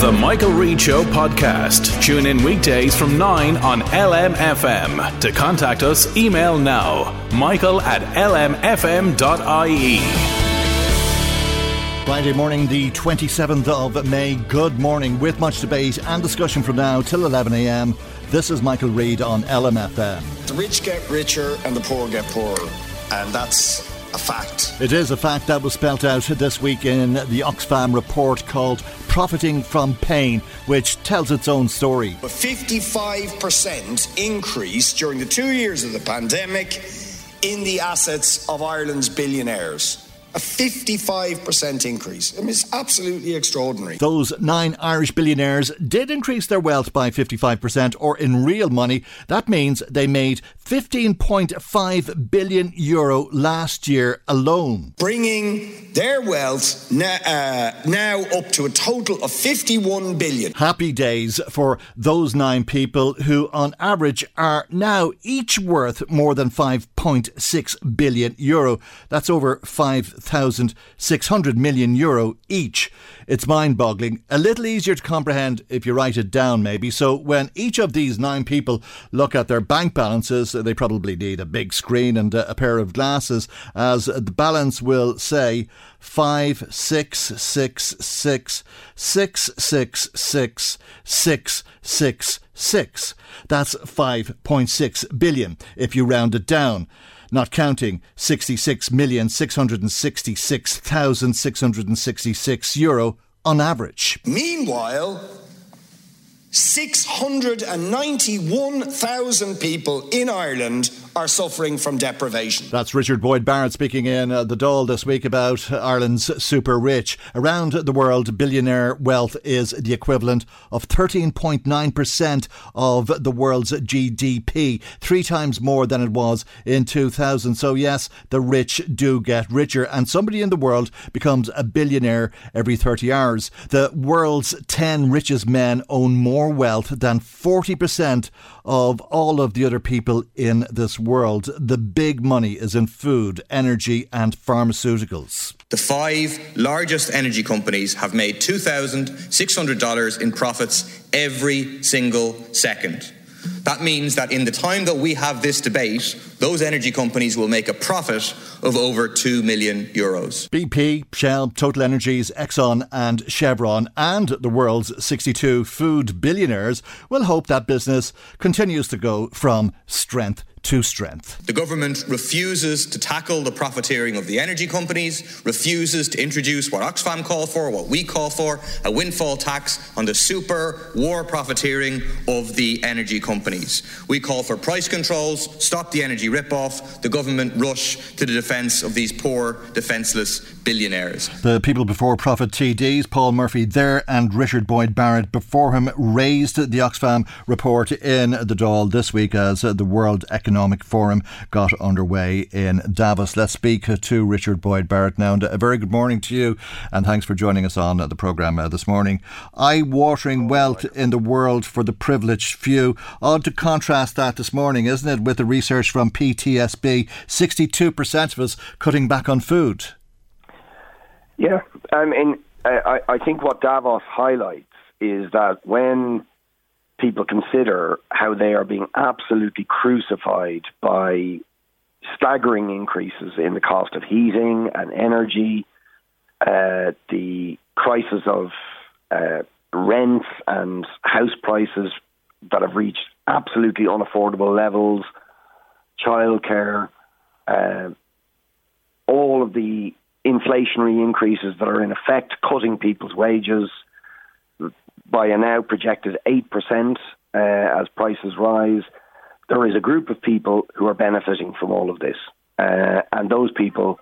The Michael Reed Show podcast. Tune in weekdays from 9 on LMFM. To contact us, email now, michael@lmfm.ie. Friday morning, the 27th of May. Good morning, with much debate and discussion from now till 11am. This is Michael Reed on LMFM. The rich get richer and the poor get poorer. And that's a fact. It is a fact that was spelt out this week in the Oxfam report called Profiting from Pain, which tells its own story. A 55% increase during the 2 years of the pandemic in the assets of Ireland's billionaires. A 55% increase. I mean, it's absolutely extraordinary. Those 9 Irish billionaires did increase their wealth by 55%, or in real money, that means they made €15.5 billion last year alone. Bringing their wealth now up to a total of $51 billion. Happy days for those 9 people who, on average, are now each worth more than €5.6 billion. That's over €5,600 million each. It's mind-boggling. A little easier to comprehend if you write it down, maybe. So when each of these 9 people look at their bank balances, they probably need a big screen and a pair of glasses, as the balance will say 56666666666. That's $5.6 billion if you round it down. Not counting €66,666,666 on average. Meanwhile, 691,000 people in Ireland are suffering from deprivation. That's Richard Boyd Barrett speaking in the Dáil this week about Ireland's super rich. Around the world, billionaire wealth is the equivalent of 13.9% of the world's GDP, 3 times more than it was in 2000. So yes, the rich do get richer, and somebody in the world becomes a billionaire every 30 hours. The world's 10 richest men own more wealth than 40% of all of the other people in this world. The big money is in food, energy and pharmaceuticals. The 5 largest energy companies have made $2,600 in profits every single second. That means that in the time that we have this debate, those energy companies will make a profit of over €2 million. BP, Shell, Total Energies, Exxon and Chevron and the world's 62 food billionaires will hope that business continues to go from strength to strength. The government refuses to tackle the profiteering of the energy companies, refuses to introduce what Oxfam call for, what we call for, a windfall tax on the super war profiteering of the energy companies. We call for price controls, stop the energy rip-off, the government rush to the defence of these poor, defenceless billionaires. The People Before Profit TDs, Paul Murphy there and Richard Boyd Barrett before him, raised the Oxfam report in the Dáil this week as the World Economic Forum got underway in Davos. Let's speak to Richard Boyd Barrett now. And a very good morning to you, and thanks for joining us on the programme this morning. Eye-watering wealth in the world for the privileged few. Odd to contrast that this morning, isn't it, with the research from PTSB, 62% of us cutting back on food. Yeah, I mean, I think what Davos highlights is that when people consider how they are being absolutely crucified by staggering increases in the cost of heating and energy, the crisis of rents and house prices that have reached absolutely unaffordable levels, childcare, all of the inflationary increases that are in effect cutting people's wages by a now projected 8% as prices rise. There is a group of people who are benefiting from all of this. And those people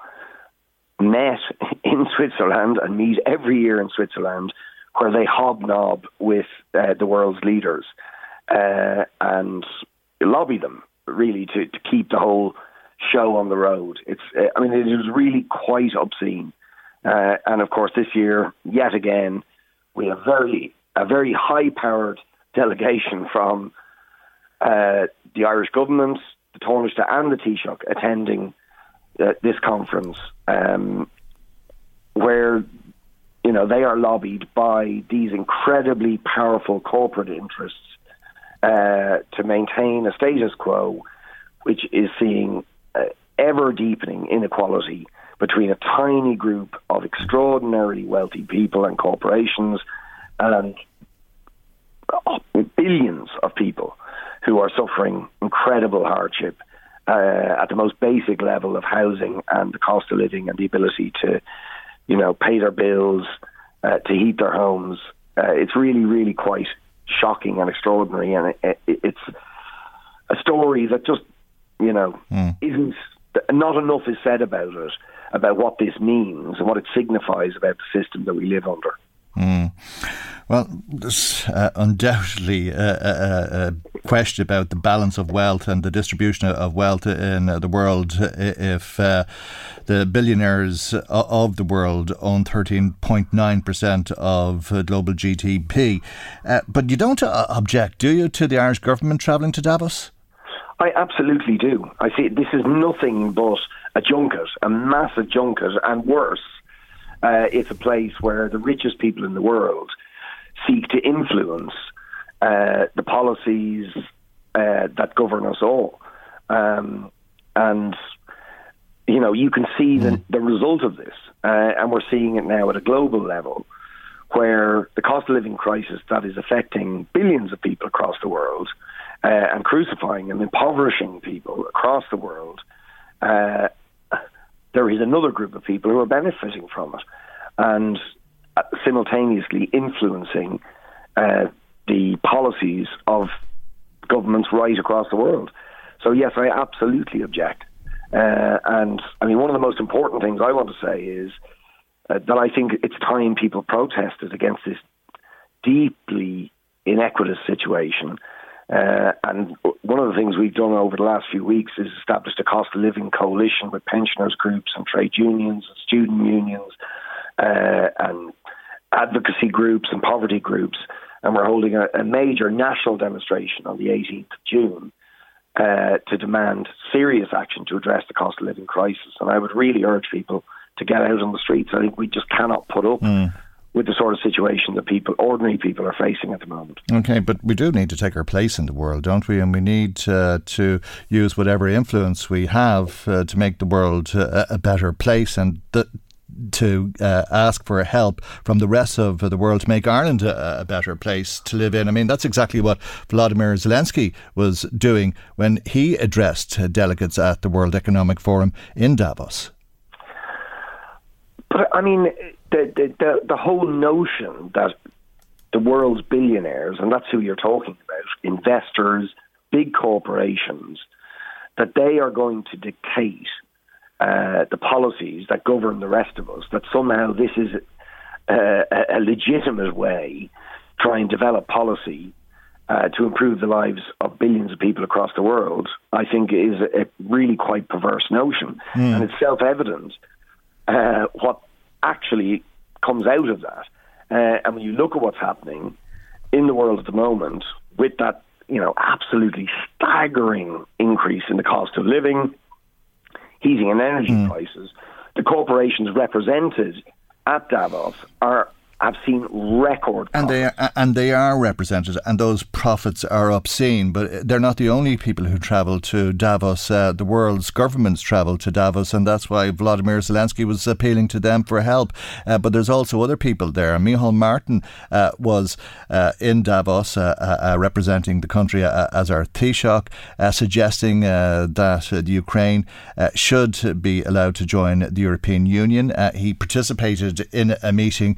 met in Switzerland and meet every year in Switzerland, where they hobnob with the world's leaders and lobby them, really, to keep the whole show on the road. It is really quite obscene. And of course, this year, yet again, we have a very high-powered delegation from the Irish government, the Tánaiste and the Taoiseach attending this conference, where they are lobbied by these incredibly powerful corporate interests to maintain a status quo, which is seeing ever-deepening inequality between a tiny group of extraordinarily wealthy people and corporations and billions of people who are suffering incredible hardship at the most basic level of housing and the cost of living and the ability to, pay their bills, to heat their homes. It's really, really quite shocking and extraordinary. And it's a story that just, not enough is said about it, about what this means and what it signifies about the system that we live under. Mm. Well, there's undoubtedly a question about the balance of wealth and the distribution of wealth in the world. If the billionaires of the world own 13.9% of global GDP, but you don't object, do you, to the Irish government travelling to Davos? I absolutely do. I see this is nothing but a junket, a massive junket, and worse. It's a place where the richest people in the world seek to influence the policies that govern us all. And you can see the result of this. And we're seeing it now at a global level, where the cost of living crisis that is affecting billions of people across the world and crucifying and impoverishing people across the world, there is another group of people who are benefiting from it and simultaneously influencing the policies of governments right across the world. So yes, I absolutely object. And one of the most important things I want to say is that I think it's time people protested against this deeply inequitous situation. And one of the things we've done over the last few weeks is established a cost of living coalition with pensioners groups and trade unions and student unions and advocacy groups and poverty groups. And we're holding a major national demonstration on the 18th of June to demand serious action to address the cost of living crisis. And I would really urge people to get out on the streets. I think we just cannot put up with the sort of situation that ordinary people are facing at the moment. Okay, but we do need to take our place in the world, don't we? And we need to use whatever influence we have to make the world a better place and to ask for help from the rest of the world to make Ireland a better place to live in. I mean, that's exactly what Volodymyr Zelensky was doing when he addressed delegates at the World Economic Forum in Davos. But, I mean, the whole notion that the world's billionaires, and that's who you're talking about, investors, big corporations, that they are going to dictate the policies that govern the rest of us, that somehow this is a legitimate way to try and develop policy to improve the lives of billions of people across the world, I think is a really quite perverse notion. Mm. And it's self-evident what actually comes out of that. And when you look at what's happening in the world at the moment with that, absolutely staggering increase in the cost of living, heating and energy prices, the corporations represented at Davos are have seen record profits. And they are represented, and those profits are obscene. But they're not the only people who travel to Davos. The world's governments travel to Davos, and that's why Volodymyr Zelensky was appealing to them for help. But there's also other people there. Micheál Martin was in Davos representing the country as our Taoiseach, suggesting that the Ukraine should be allowed to join the European Union. He participated in a meeting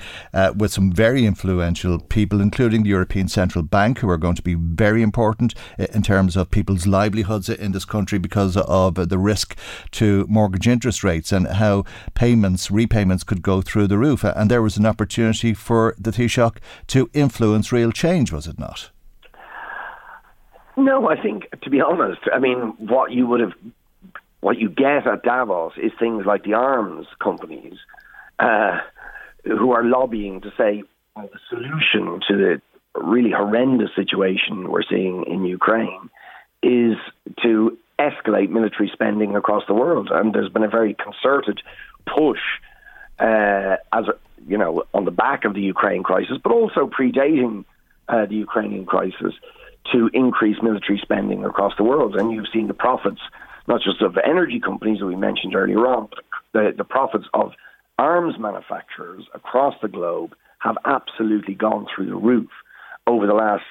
with some very influential people, including the European Central Bank, who are going to be very important in terms of people's livelihoods in this country because of the risk to mortgage interest rates and how repayments could go through the roof. And there was an opportunity for the Taoiseach to influence real change, was it not? No, I think, to be honest, I mean, what you get at Davos is things like the arms companies who are lobbying to say, well, the solution to the really horrendous situation we're seeing in Ukraine is to escalate military spending across the world. And there's been a very concerted push, on the back of the Ukraine crisis, but also predating the Ukrainian crisis, to increase military spending across the world. And you've seen the profits, not just of energy companies that we mentioned earlier on, but the profits of arms manufacturers across the globe have absolutely gone through the roof over the last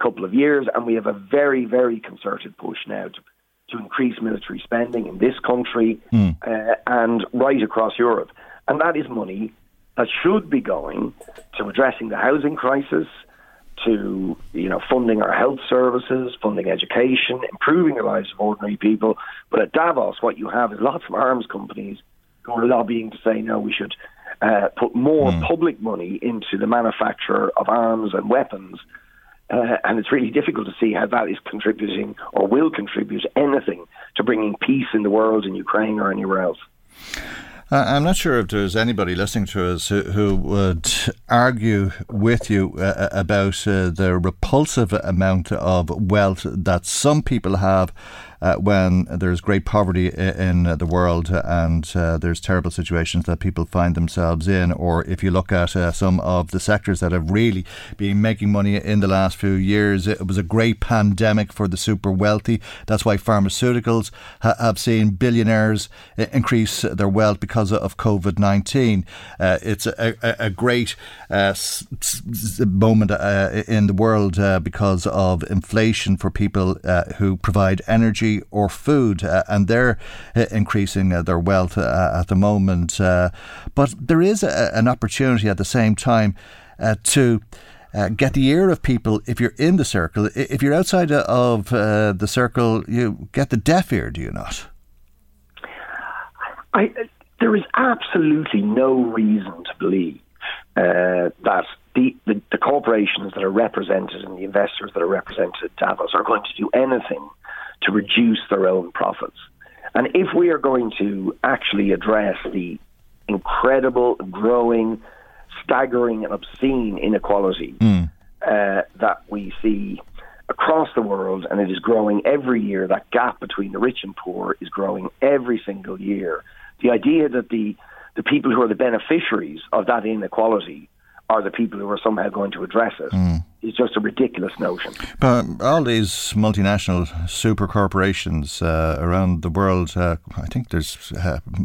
couple of years. And we have a very, very concerted push now to increase military spending in this country and right across Europe. And that is money that should be going to addressing the housing crisis, to funding our health services, funding education, improving the lives of ordinary people. But at Davos, what you have is lots of arms companies who are lobbying to say, no, we should put more public money into the manufacture of arms and weapons. And it's really difficult to see how that is contributing or will contribute anything to bringing peace in the world, in Ukraine or anywhere else. I'm not sure if there's anybody listening to us who would argue with you about the repulsive amount of wealth that some people have when there's great poverty in the world and there's terrible situations that people find themselves in. Or if you look at some of the sectors that have really been making money in the last few years, it was a great pandemic for the super wealthy. That's why pharmaceuticals have seen billionaires increase their wealth because of COVID-19. It's a great moment in the world because of inflation for people who provide energy or food, and they're increasing their wealth at the moment. But there is an opportunity at the same time to get the ear of people if you're in the circle. If you're outside of the circle, you get the deaf ear, do you not? There is absolutely no reason to believe that the corporations that are represented and the investors that are represented at Davos are going to do anything to reduce their own profits. And if we are going to actually address the incredible, growing, staggering and obscene inequality that we see across the world, and it is growing every year, that gap between the rich and poor is growing every single year. The idea that the people who are the beneficiaries of that inequality are the people who are somehow going to address it is just a ridiculous notion. But all these multinational super corporations around the world, I think there's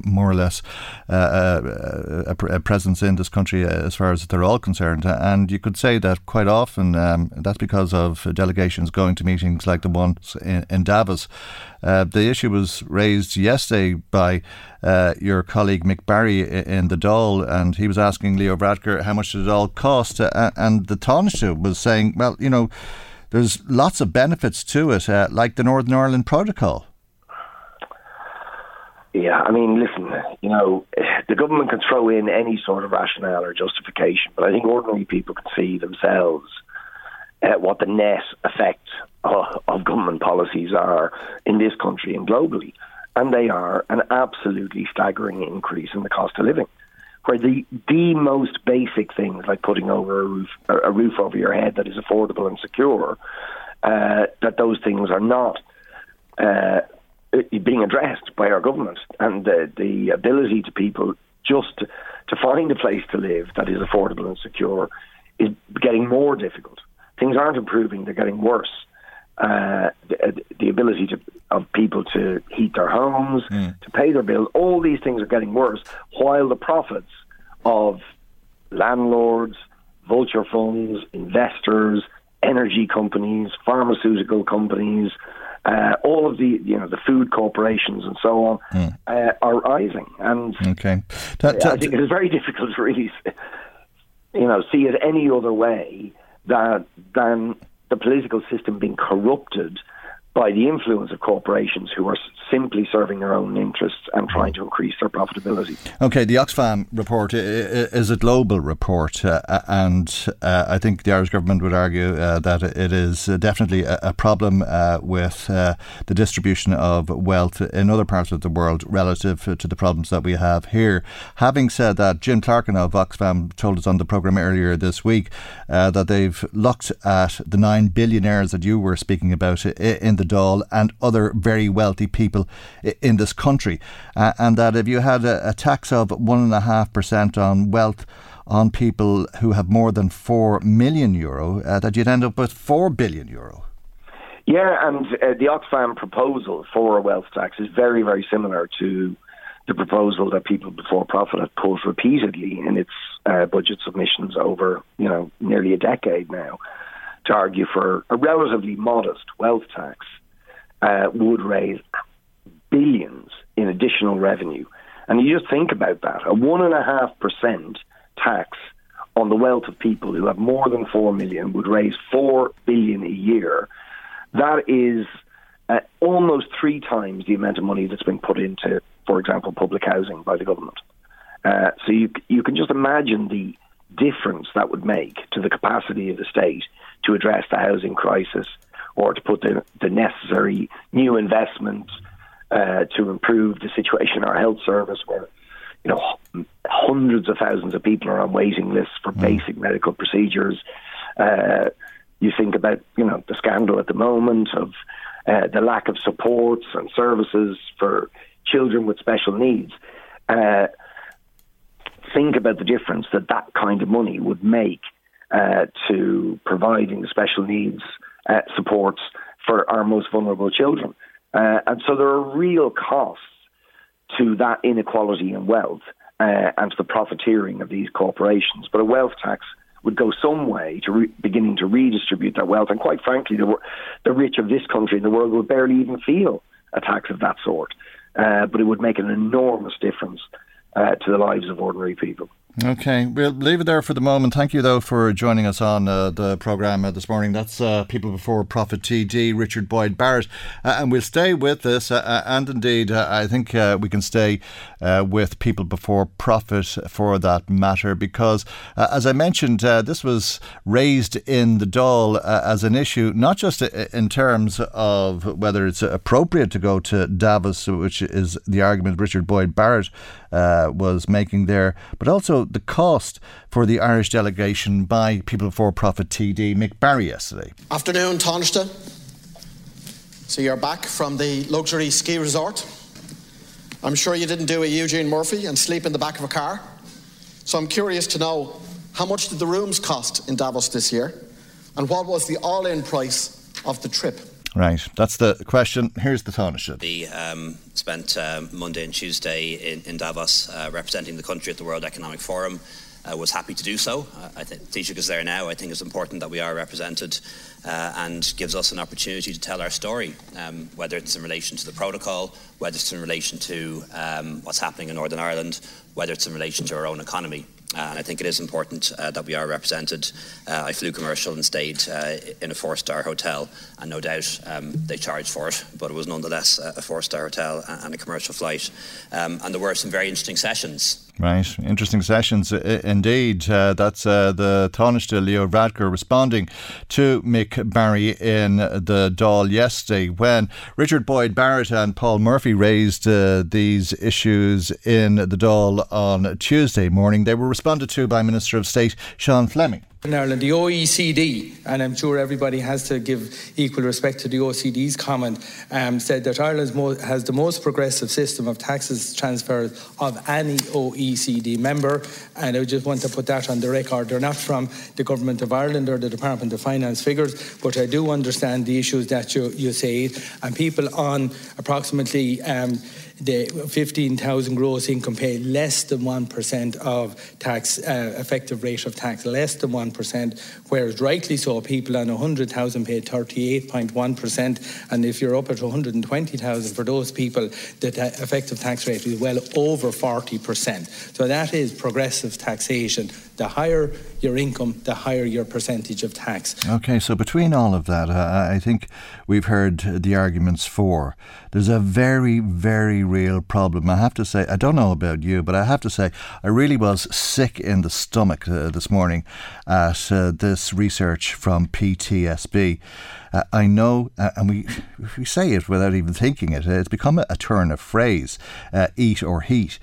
more or less a presence in this country as far as they're all concerned. And you could say that quite often that's because of delegations going to meetings like the ones in Davos. The issue was raised yesterday by your colleague Mick Barry in the Dáil, and he was asking Leo Varadkar how much did it all cost, and the Tánaiste was saying, well, there's lots of benefits to it, like the Northern Ireland Protocol. Yeah, I mean, listen, the government can throw in any sort of rationale or justification, but I think ordinary people can see themselves what the net effect of government policies are in this country and globally. And they are an absolutely staggering increase in the cost of living, where the most basic things like putting over a roof over your head that is affordable and secure, that those things are not being addressed by our government. And the ability to people just to find a place to live that is affordable and secure is getting more difficult. Things aren't improving, they're getting worse. The ability of people to heat their homes, to pay their bills, all these things are getting worse, while the profits of landlords, vulture funds, investors, energy companies, pharmaceutical companies, all of the, you know, the food corporations and so on, are rising. And I think it is very difficult to really, you know, see it any other way than the political system being corrupted by the influence of corporations who are simply serving their own interests and trying to increase their profitability. Okay, the Oxfam report is a global report, and I think the Irish government would argue that it is definitely a problem with the distribution of wealth in other parts of the world relative to the problems that we have here. Having said that, Jim Clarkin of Oxfam told us on the programme earlier this week that they've looked at the 9 billionaires that you were speaking about in the Dáil and other very wealthy people in this country, and that if you had a tax of 1.5% on wealth on people who have more than €4 million, that you'd end up with €4 billion. Yeah, and the Oxfam proposal for a wealth tax is very, very similar to the proposal that People Before Profit have put repeatedly in its budget submissions over, you know, nearly a decade now, to argue for a relatively modest wealth tax would raise billions in additional revenue. And you just think about that. A 1.5% tax on the wealth of people who have more than 4 million would raise $4 billion a year. That is almost 3 times the amount of money that's been put into, for example, public housing by the government. So you can just imagine the difference that would make to the capacity of the state to address the housing crisis, or to put the necessary new investments to improve the situation in our health service, where, you know, hundreds of thousands of people are on waiting lists for basic medical procedures. You think about, you know, the scandal at the moment of the lack of supports and services for children with special needs. Think about the difference that that kind of money would make to providing the special needs supports for our most vulnerable children. And so there are real costs to that inequality in wealth and to the profiteering of these corporations. But a wealth tax would go some way to beginning to redistribute that wealth. And quite frankly, the rich of this country and the world would barely even feel a tax of that sort. But it would make an enormous difference to the lives of ordinary people. Okay, we'll leave it there for the moment. Thank you, though, for joining us on the programme this morning. That's People Before Profit TD, Richard Boyd Barrett. And we'll stay with this, and indeed, I think we can stay with People Before Profit for that matter, because, as I mentioned, this was raised in the Dáil as an issue, not just in terms of whether it's appropriate to go to Davos, which is the argument Richard Boyd Barrett was making there, but also the cost for the Irish delegation by People Before Profit TD, Mick Barry, yesterday. Afternoon, Tánaiste. So you're back from the luxury ski resort. I'm sure you didn't do a Eugene Murphy and sleep in the back of a car. So I'm curious to know, how much did the rooms cost in Davos this year? And what was the all-in price of the trip? Right, that's the question. Here's the Taoiseach. They spent Monday and Tuesday in Davos representing the country at the World Economic Forum. Was happy to do so. I think Taoiseach is there now. I think it's important that we are represented and gives us an opportunity to tell our story, whether it's in relation to the protocol, whether it's in relation to what's happening in Northern Ireland, whether it's in relation to our own economy. And I think it is important that we are represented. I flew commercial and stayed in a 4-star hotel, and no doubt they charged for it, but it was nonetheless a 4-star hotel and a commercial flight. And there were some very interesting sessions. Right, interesting sessions indeed. That's the Tánaiste Leo Varadkar responding to Mick Barry in the Dáil yesterday, when Richard Boyd Barrett and Paul Murphy raised these issues in the Dáil on Tuesday morning. They were responded to by Minister of State Sean Fleming. In Ireland, the OECD, and I'm sure everybody has to give equal respect to the OECD's comment, said that Ireland has the most progressive system of taxes transfers of any OECD member, and I just want to put that on the record. They're not from the Government of Ireland or the Department of Finance figures, but I do understand the issues that you say, and people on approximately the 15,000 gross income pay less than 1% of tax, effective rate of tax, less than 1%, whereas rightly so, people on 100,000 pay 38.1%, and if you're up at 120,000 for those people, the effective tax rate is well over 40%. So that is progressive taxation. The higher your income, the higher your percentage of tax. OK, so between all of that, I think we've heard the arguments for. There's a very, very real problem. I have to say, I don't know about you, but I have to say, I really was sick in the stomach this morning at this research from PTSB. I know, and we say it without even thinking it, it's become a turn of phrase, eat or heat.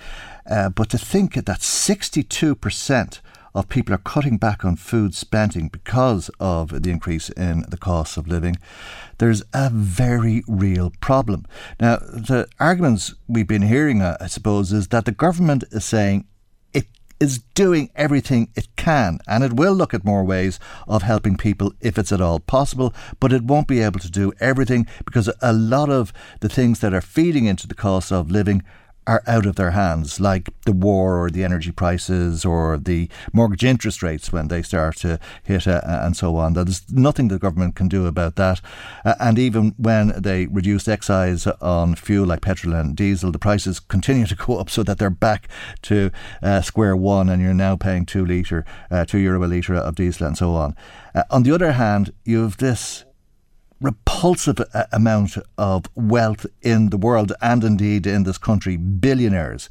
But to think that 62% of people are cutting back on food spending because of the increase in the cost of living, there's a very real problem. Now, the arguments we've been hearing, I suppose, is that the government is saying it is doing everything it can and it will look at more ways of helping people if it's at all possible, but it won't be able to do everything because a lot of the things that are feeding into the cost of living are out of their hands, like the war or the energy prices or the mortgage interest rates when they start to hit and so on. There's nothing the government can do about that. And even when they reduce excise on fuel like petrol and diesel, the prices continue to go up so that they're back to square one and you're now paying €2 a litre of diesel and so on. On the other hand, you have this repulsive amount of wealth in the world and indeed in this country, billionaires.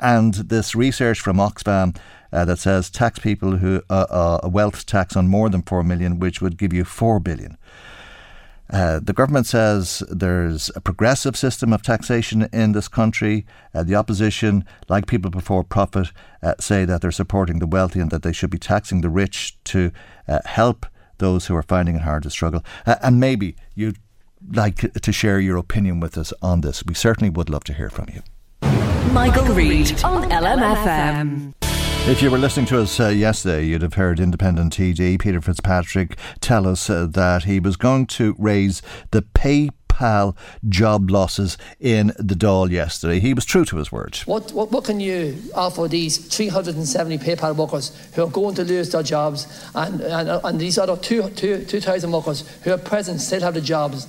And this research from Oxfam that says tax people who a wealth tax on more than 4 million, which would give you 4 billion. The government says there's a progressive system of taxation in this country. The opposition, like people before profit, say that they're supporting the wealthy and that they should be taxing the rich to help those who are finding it hard to struggle. And maybe you'd like to share your opinion with us on this. We certainly would love to hear from you. Michael Reed on LMFM. If you were listening to us yesterday, you'd have heard Independent TD Peter Fitzpatrick tell us that he was going to raise the PayPal job losses in the Dáil yesterday. He was true to his word. What can you offer these 370 PayPal workers who are going to lose their jobs and these other 2,000 workers who at present still have the jobs?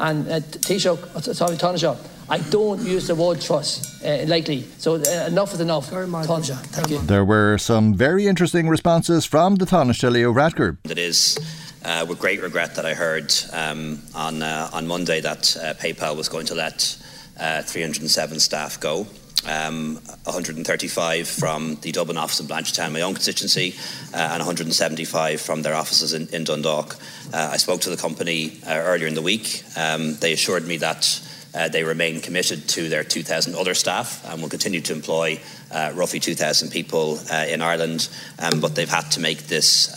And Taoiseach, I don't use the word trust, likely. So enough is enough. Taoiseach, thank you. There were some very interesting responses from the Tánaiste, Leo Varadkar. It is with great regret that I heard on Monday that PayPal was going to let 307 staff go, 135 from the Dublin office in Blanchetown, my own constituency, and 175 from their offices in Dundalk. I spoke to the company earlier in the week. They assured me that they remain committed to their 2,000 other staff and will continue to employ roughly 2,000 people in Ireland, but they've had to make this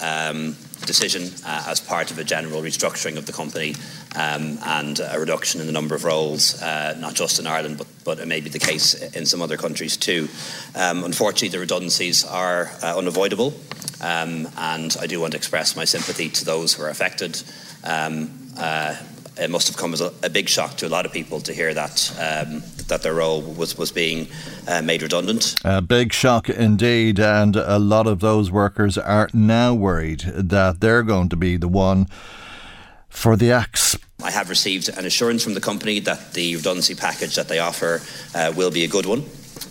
decision as part of a general restructuring of the company and a reduction in the number of roles, not just in Ireland, but it may be the case in some other countries too. Unfortunately, the redundancies are unavoidable, and I do want to express my sympathy to those who are affected. It must have come as a big shock to a lot of people to hear that that their role was being made redundant. A big shock indeed, and a lot of those workers are now worried that they're going to be the one for the axe. I have received an assurance from the company that the redundancy package that they offer will be a good one,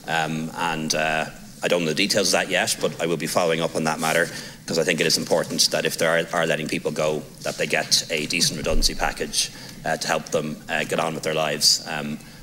and I don't know the details of that yet, but I will be following up on that matter, because I think it is important that if they are letting people go, that they get a decent redundancy package to help them get on with their lives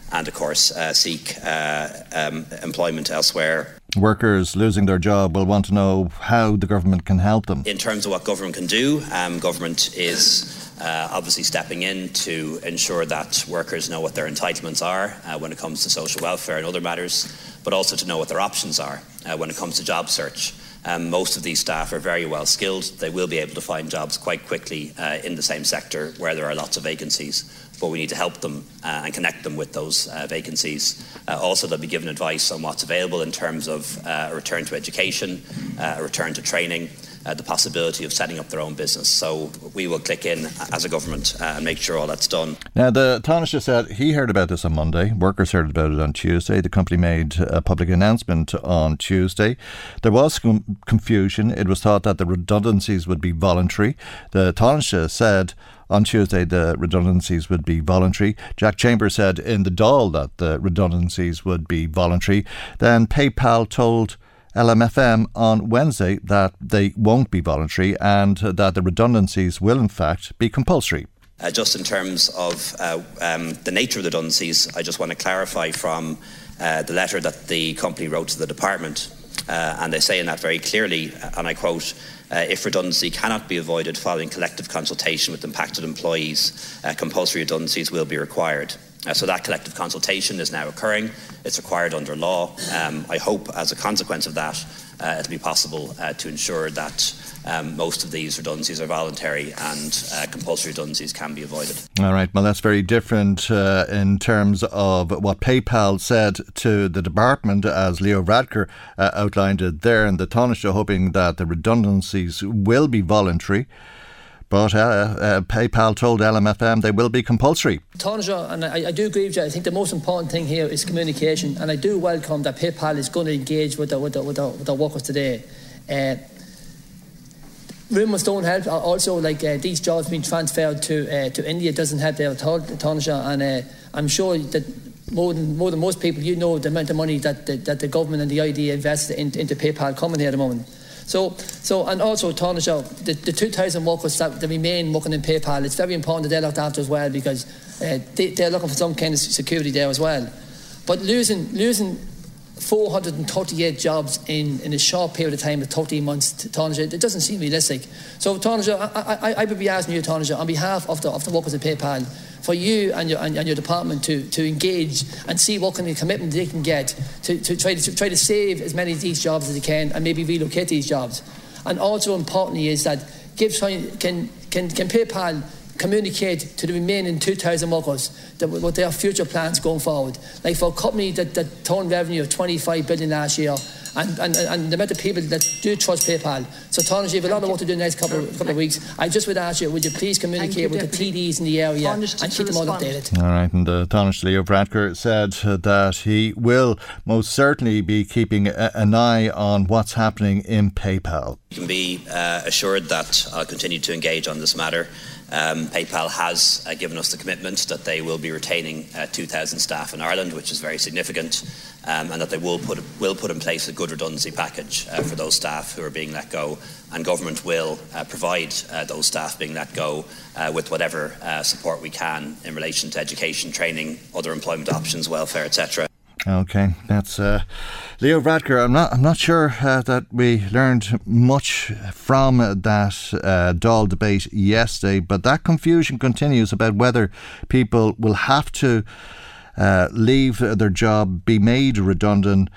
and, of course, seek employment elsewhere. Workers losing their job will want to know how the government can help them. In terms of what government can do, government is obviously stepping in to ensure that workers know what their entitlements are when it comes to social welfare and other matters, but also to know what their options are when it comes to job search. Most of these staff are very well skilled. They will be able to find jobs quite quickly in the same sector where there are lots of vacancies, but we need to help them and connect them with those vacancies. Also, they'll be given advice on what's available in terms of a return to education, a return to training, the possibility of setting up their own business. So we will click in as a government and make sure all that's done. Now, the Tánaiste said he heard about this on Monday. Workers heard about it on Tuesday. The company made a public announcement on Tuesday. There was confusion. It was thought that the redundancies would be voluntary. The Tánaiste said on Tuesday the redundancies would be voluntary. Jack Chambers said in the Dáil that the redundancies would be voluntary. Then PayPal told LMFM on Wednesday that they won't be voluntary and that the redundancies will in fact be compulsory. Just in terms of the nature of the redundancies, I just want to clarify from the letter that the company wrote to the department, and they say in that very clearly, and I quote, if redundancy cannot be avoided following collective consultation with impacted employees, compulsory redundancies will be required. So that collective consultation is now occurring. It's required under law. I hope as a consequence of that, it'll be possible to ensure that most of these redundancies are voluntary and compulsory redundancies can be avoided. All right. Well, that's very different in terms of what PayPal said to the department, as Leo Varadkar outlined it there. And the Tánaiste hoping that the redundancies will be voluntary. But PayPal told LMFM they will be compulsory. Tánaiste, and I do agree with you, I think the most important thing here is communication, and I do welcome that PayPal is going to engage with the workers today. Rumours don't help. Also, like these jobs being transferred to India doesn't help there at all, Tánaiste, and I'm sure that more than most people, you know the amount of money that the government and the IDA invests into PayPal coming here at the moment. So, and also, Tánaiste, the 2,000 workers that remain working in PayPal, it's very important that they're looked after as well, because they're looking for some kind of security there as well. But losing 438 jobs in a short period of time of 13 months, Tánaiste, it doesn't seem realistic. So, Tánaiste, I would be asking you, Tánaiste, on behalf of the workers at PayPal, for you and your department to engage and see what kind of commitment they can get to try to save as many of these jobs as they can and maybe relocate these jobs. And also importantly is that can PayPal communicate to the remaining 2,000 workers what their future plans going forward. Like for a company that turned revenue of 25 billion last year and the amount of people that do trust PayPal. So, Tánaiste, you have a lot of work to do in the next couple of weeks. I just would ask you, would you please communicate with the TDs in the area and keep them all updated? All right, and Tánaiste Leo Varadkar said that he will most certainly be keeping an eye on what's happening in PayPal. You can be assured that I'll continue to engage on this matter. PayPal has given us the commitment that they will be retaining 2,000 staff in Ireland, which is very significant, and that they will put in place a good redundancy package for those staff who are being let go, and government will provide those staff being let go with whatever support we can in relation to education, training, other employment options, welfare, etc. Okay, that's Leo Varadkar. I'm not sure that we learned much from that Dáil debate yesterday, but that confusion continues about whether people will have to leave their job, be made redundant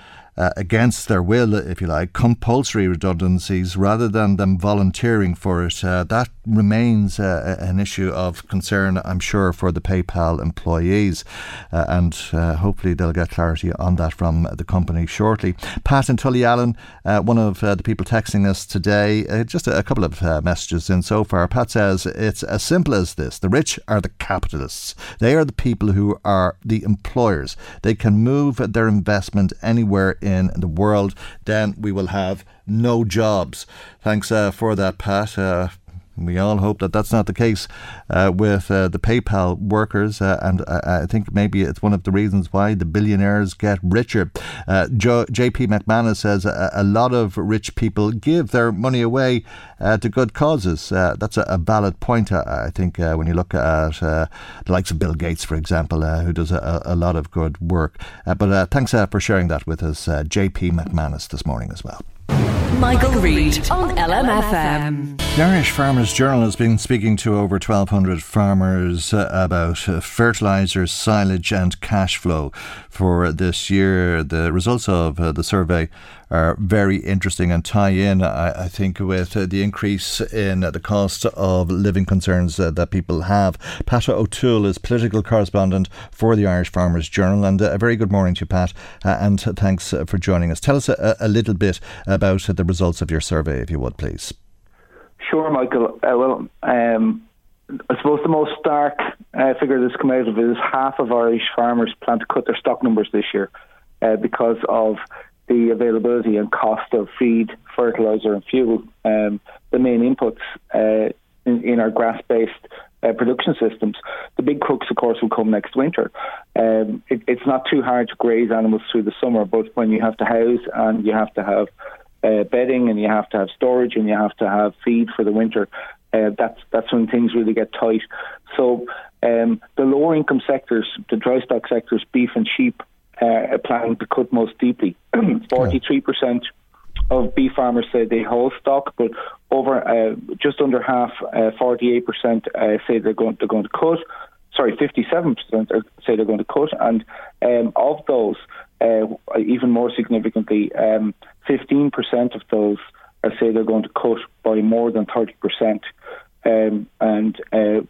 against their will, if you like, compulsory redundancies rather than them volunteering for it. That remains an issue of concern, I'm sure, for the PayPal employees. And hopefully they'll get clarity on that from the company shortly. Pat and Tully Allen, one of the people texting us today, just a couple of messages in so far. Pat says, it's as simple as this. The rich are the capitalists. They are the people who are the employers. They can move their investment anywhere in the world, then we will have no jobs. Thanks for that, Pat. We all hope that that's not the case with the PayPal workers, and I think maybe it's one of the reasons why the billionaires get richer. JP McManus says a lot of rich people give their money away to good causes. That's a valid point, I think, when you look at the likes of Bill Gates, for example, who does a lot of good work. But thanks for sharing that with us, JP McManus, this morning as well. Michael Reed on LMFM. The Irish Farmers Journal has been speaking to over 1,200 farmers about fertiliser, silage and cash flow for this year. The results of the survey are very interesting and tie in, I think, with the increase in the cost of living concerns that people have. Pat O'Toole is political correspondent for the Irish Farmers Journal, and a very good morning to you, Pat, and thanks for joining us. Tell us a little bit about the results of your survey, if you would, please. Sure, Michael. I suppose the most stark figure that's come out of it is half of Irish farmers plan to cut their stock numbers this year because of the availability and cost of feed, fertiliser and fuel, the main inputs in our grass-based production systems. The big crux, of course, will come next winter. It's not too hard to graze animals through the summer, but when you have to house and you have to have bedding and you have to have storage and you have to have feed for the winter, that's when things really get tight. So the lower income sectors, the dry stock sectors, beef and sheep, are planning to cut most deeply. 43% of beef farmers say they hold stock, but just under half, 48% say they're going to cut. 57% say they're going to cut, and of those, even more significantly, 15% of those say they're going to cut by more than 30%, and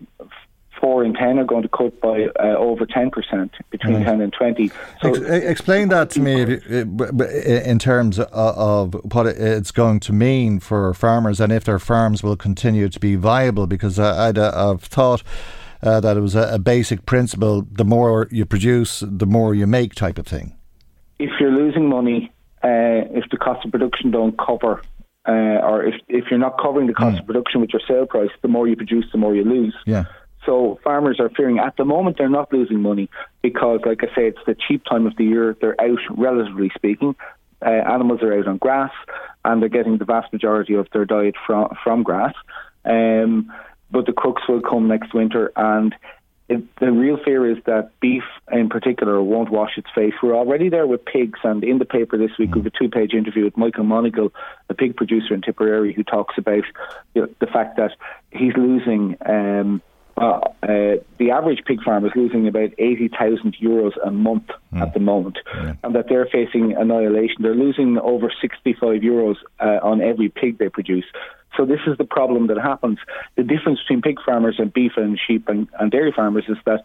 4 in 10 are going to cut by over 10%, between 10 and 20. So explain that to me in terms of what it's going to mean for farmers and if their farms will continue to be viable, because I've thought that it was a basic principle: the more you produce, the more you make, type of thing. If you're losing money, if the cost of production don't cover, or if you're not covering the cost of production with your sale price, the more you produce, the more you lose. Yeah. So farmers are fearing, at the moment they're not losing money because, like I say, it's the cheap time of the year. They're out, relatively speaking. Animals are out on grass, and they're getting the vast majority of their diet from grass. But the crux will come next winter, and the real fear is that beef in particular won't wash its face. We're already there with pigs, and in the paper this week we have a 2-page interview with Michael Monagle, a pig producer in Tipperary, who talks about the fact that he's losing, the average pig farm is losing about €80,000 a month at the moment, and that they're facing annihilation. They're losing over €65 on every pig they produce. So this is the problem that happens. The difference between pig farmers and beef and sheep and dairy farmers is that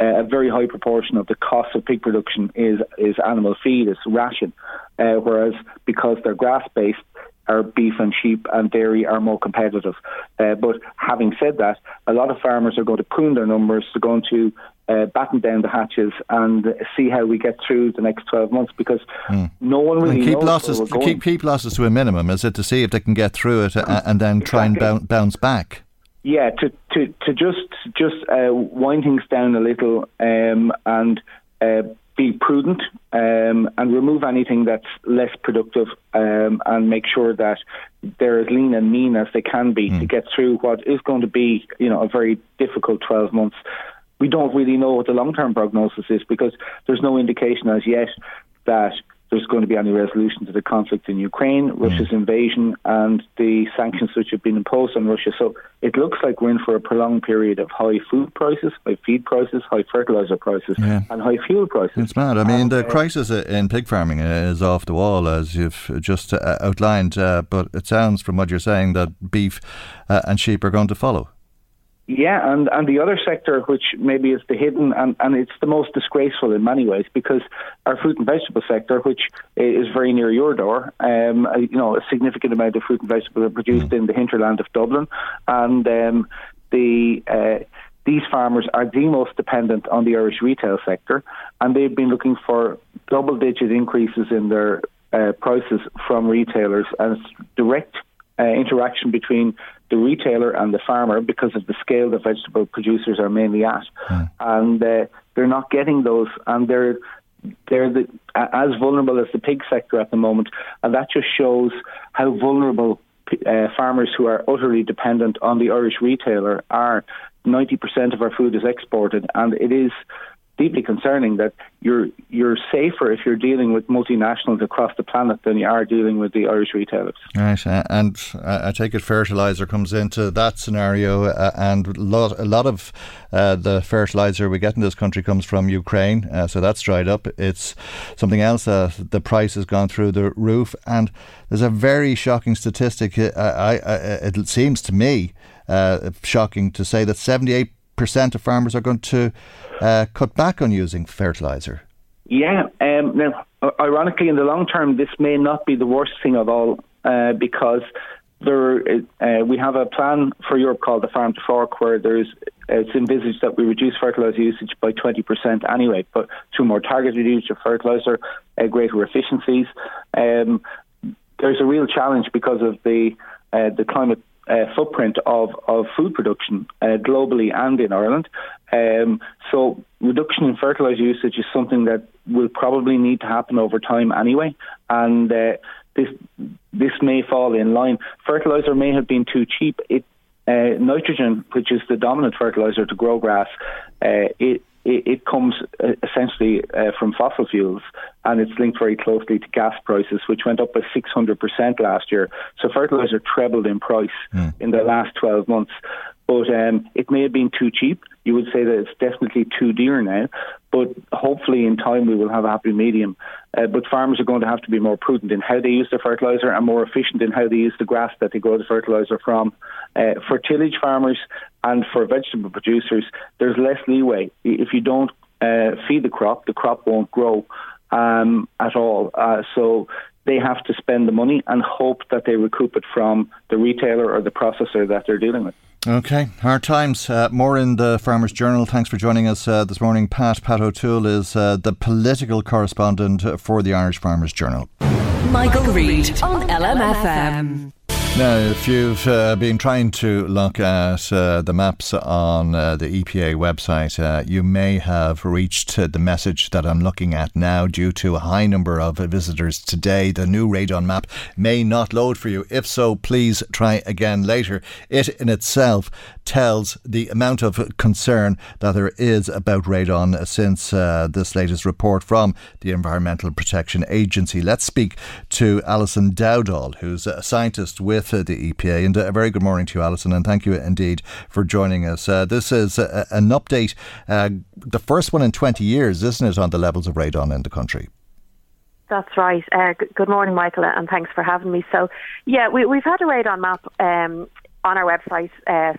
a very high proportion of the cost of pig production is animal feed, is ration, whereas because they're grass-based, our beef and sheep and dairy are more competitive. But having said that, a lot of farmers are going to prune their numbers, they're going to batten down the hatches and see how we get through the next 12 months, because no one really knows where we're going. Keep losses to a minimum, is it, to see if they can get through it and then try and bounce back? Yeah, to just wind things down a little and be prudent and remove anything that's less productive and make sure that they're as lean and mean as they can be to get through what is going to be, a very difficult 12 months. We don't really know what the long-term prognosis is, because there's no indication as yet that there's going to be any resolution to the conflict in Ukraine, Russia's invasion, and the sanctions which have been imposed on Russia. So it looks like we're in for a prolonged period of high food prices, high feed prices, high fertiliser prices, and high fuel prices. It's mad. I mean, the crisis in pig farming is off the wall, as you've just outlined, but it sounds from what you're saying that beef and sheep are going to follow. Yeah, and the other sector, which maybe is the hidden, and it's the most disgraceful in many ways, because our fruit and vegetable sector, which is very near your door, a significant amount of fruit and vegetables are produced in the hinterland of Dublin, and these farmers are the most dependent on the Irish retail sector, and they've been looking for double-digit increases in their prices from retailers, and direct interaction between the retailer and the farmer because of the scale that vegetable producers are mainly at, and they're not getting those, and they're as vulnerable as the pig sector at the moment, and that just shows how vulnerable farmers who are utterly dependent on the Irish retailer are. 90% of our food is exported, and it is deeply concerning that you're safer if you're dealing with multinationals across the planet than you are dealing with the Irish retailers. Right, and I take it fertiliser comes into that scenario, and a lot of the fertiliser we get in this country comes from Ukraine, so that's dried up. It's something else, the price has gone through the roof, and there's a very shocking statistic, it seems to me shocking to say that 78% of farmers are going to cut back on using fertiliser. Yeah, now ironically, in the long term, this may not be the worst thing of all, because we have a plan for Europe called the Farm to Fork, where it's envisaged that we reduce fertiliser usage by 20% anyway, but through more targeted use of fertiliser, greater efficiencies. There's a real challenge because of the climate footprint of food production globally and in Ireland. So reduction in fertiliser usage is something that will probably need to happen over time anyway, and this may fall in line. Fertiliser may have been too cheap. Nitrogen, which is the dominant fertiliser to grow grass, it comes essentially from fossil fuels, and it's linked very closely to gas prices, which went up by 600% last year. So fertiliser trebled in price in the last 12 months. But it may have been too cheap. You would say that it's definitely too dear now, but hopefully in time we will have a happy medium. But farmers are going to have to be more prudent in how they use their fertiliser and more efficient in how they use the grass that they grow the fertiliser from. For tillage farmers and for vegetable producers, there's less leeway. If you don't feed the crop won't grow at all. So they have to spend the money and hope that they recoup it from the retailer or the processor that they're dealing with. Okay, hard times. More in the Farmers Journal. Thanks for joining us this morning, Pat. Pat O'Toole is the political correspondent for the Irish Farmers Journal. Michael Reed on LMFM. Now, if you've been trying to look at the maps on the EPA website, you may have reached the message that I'm looking at now. Due to a high number of visitors today, the new radon map may not load for you. If so, please try again later. It in itself tells the amount of concern that there is about radon since this latest report from the Environmental Protection Agency. Let's speak to Alison Dowdall, who's a scientist with the EPA. And a very good morning to you, Alison, and thank you indeed for joining us. This is an update, the first one in 20 years, isn't it, on the levels of radon in the country? That's right. Good morning, Michael, and thanks for having me. So, yeah, we've had a radon map on our website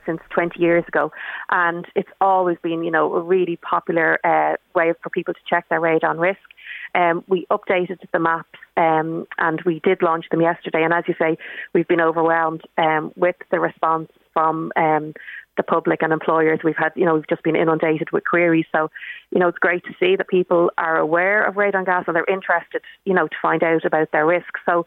since 20 years ago, and it's always been, you know, a really popular way for people to check their radon risk. We updated the maps and we did launch them yesterday. And as you say, we've been overwhelmed with the response from the public and employers. We've just been inundated with queries. So, you know, it's great to see that people are aware of radon gas and they're interested, you know, to find out about their risks. So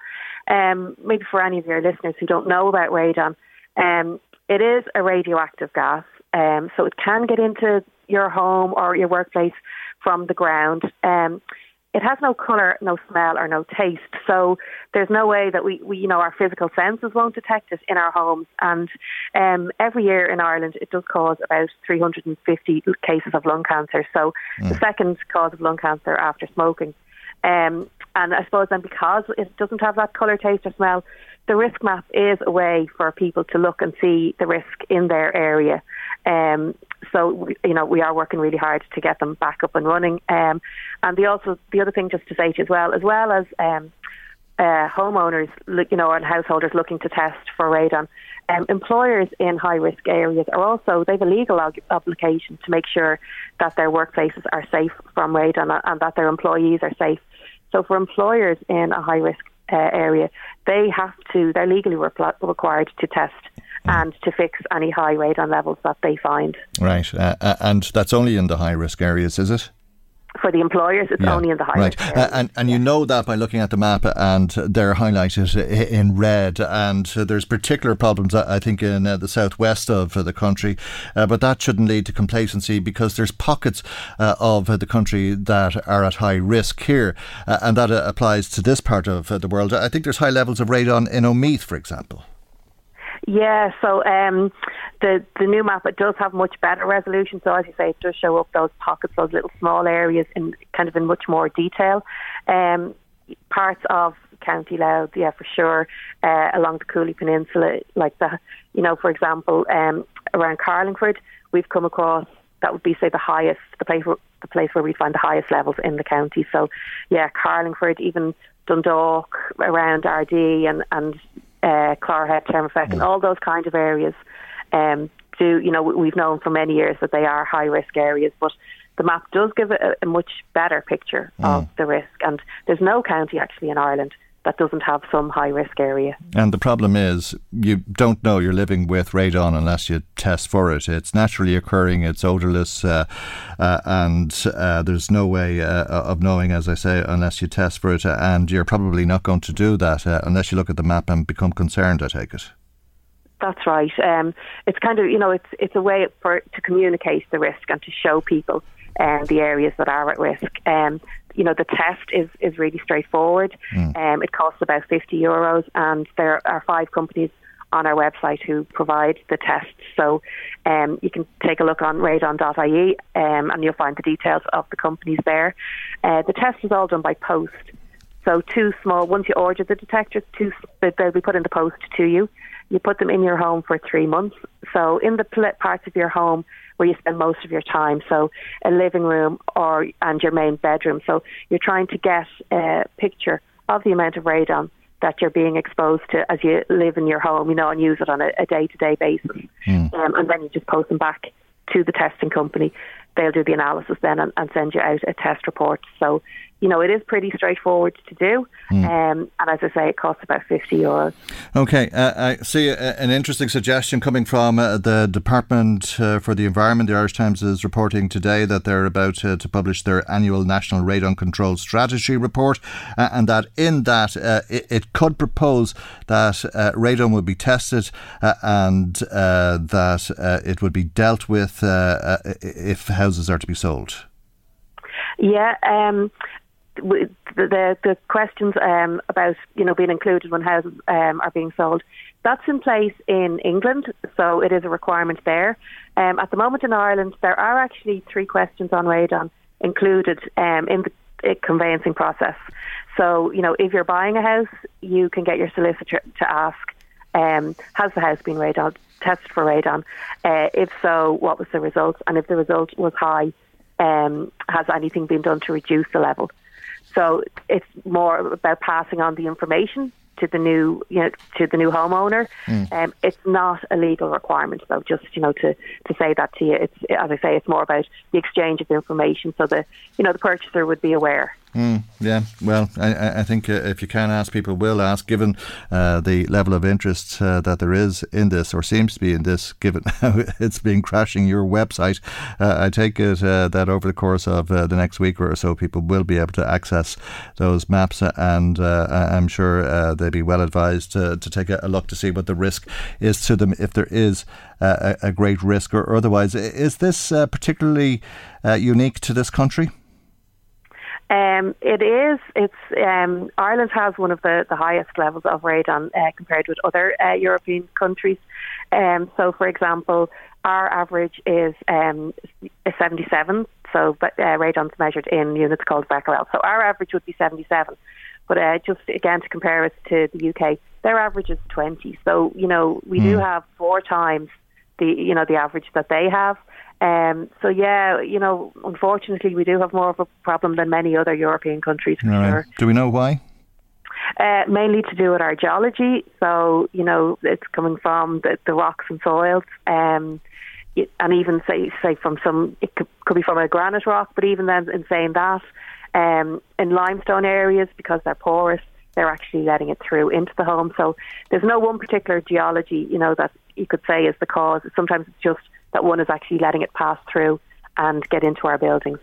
maybe for any of your listeners who don't know about radon, it is a radioactive gas. So it can get into your home or your workplace from the ground. It has no colour, no smell or no taste. So there's no way that we our physical senses won't detect it in our homes. And every year in Ireland, it does cause about 350 cases of lung cancer. So the second cause of lung cancer after smoking. And I suppose then because it doesn't have that colour, taste or smell, the risk map is a way for people to look and see the risk in their area. So, you know, we are working really hard to get them back up and running. And the other thing just to say to you as well as homeowners, you know, and householders looking to test for radon, employers in high-risk areas they have a legal obligation to make sure that their workplaces are safe from radon and that their employees are safe. So for employers in a high-risk area, they're legally required to test and to fix any high radon levels that they find. Right, and that's only in the high-risk areas, is it? For the employers, it's only in the high-risk areas. And you know that by looking at the map, and they're highlighted in red, and there's particular problems, I think, in the southwest of the country, but that shouldn't lead to complacency, because there's pockets of the country that are at high risk here, and that applies to this part of the world. I think there's high levels of radon in Omeath, for example. Yeah, so the new map, it does have much better resolution. So as you say, it does show up those pockets, those little small areas in kind of in much more detail. Parts of County Louth, yeah, for sure, along the Cooley Peninsula, like that. You know, for example, around Carlingford, we've come across, that would be, say, the highest, the place where we find the highest levels in the county. So, yeah, Carlingford, even Dundalk, around RD and Clorhead, Termafec, and all those kinds of areas. We've known for many years that they are high-risk areas, but the map does give a much better picture of the risk. And there's no county, actually, in Ireland that doesn't have some high-risk area. And the problem is, you don't know you're living with radon unless you test for it. It's naturally occurring, it's odourless, and there's no way of knowing, as I say, unless you test for it. And you're probably not going to do that unless you look at the map and become concerned, I take it. That's right. It's kind of, it's a way to communicate the risk and to show people the areas that are at risk. The test is really straightforward. It costs about €50, and there are 5 companies on our website who provide the tests. So you can take a look on radon.ie and you'll find the details of the companies there. The test is all done by post. So once you order the detectors, they'll be put in the post to you. You put them in your home for 3 months. So in the parts of your home where you spend most of your time, so a living room and your main bedroom. So you're trying to get a picture of the amount of radon that you're being exposed to as you live in your home, and use it on a day-to-day basis. And then you just post them back to the testing company. They'll do the analysis then and send you out a test report. So, it is pretty straightforward to do. And as I say, it costs about €50. Okay. I see an interesting suggestion coming from the Department for the Environment. The Irish Times is reporting today that they're about to publish their annual National Radon Control Strategy report, and that in that it could propose that radon would be tested and that it would be dealt with if houses are to be sold. Yeah, the questions about being included when houses are being sold, that's in place in England, so it is a requirement there. At the moment in Ireland, there are actually 3 questions on radon included in the conveyancing process. So if you're buying a house, you can get your solicitor to ask, has the house been radon tested for radon? If so, what was the result? And if the result was high, has anything been done to reduce the level? So it's more about passing on the information to the new, to the new homeowner. It's not a legal requirement, though. Just to say that to you. It's, as I say, it's more about the exchange of information, so the the purchaser would be aware. Yeah, well, I think if you can ask, people will ask, given the level of interest that there is in this, or seems to be in this, given how it's been crashing your website. I take it that over the course of the next week or so, people will be able to access those maps, and I'm sure they'd be well advised to take a look to see what the risk is to them, if there is a great risk or otherwise. Is this particularly unique to this country? It is. It's Ireland has one of the highest levels of radon compared with other European countries. So, for example, our average is 77. So, but radon's measured in units called becquerel. So, our average would be 77. But just again to compare it to the UK, their average is 20. So, we do have 4 times the average that they have. So, yeah, unfortunately, we do have more of a problem than many other European countries. For sure. Do we know why? Mainly to do with our geology. So, it's coming from the rocks and soils. And even, say from it could be from a granite rock, but even then, in saying that, in limestone areas, because they're porous, they're actually letting it through into the home. So there's no one particular geology, that you could say is the cause. Sometimes it's just that one is actually letting it pass through and get into our buildings.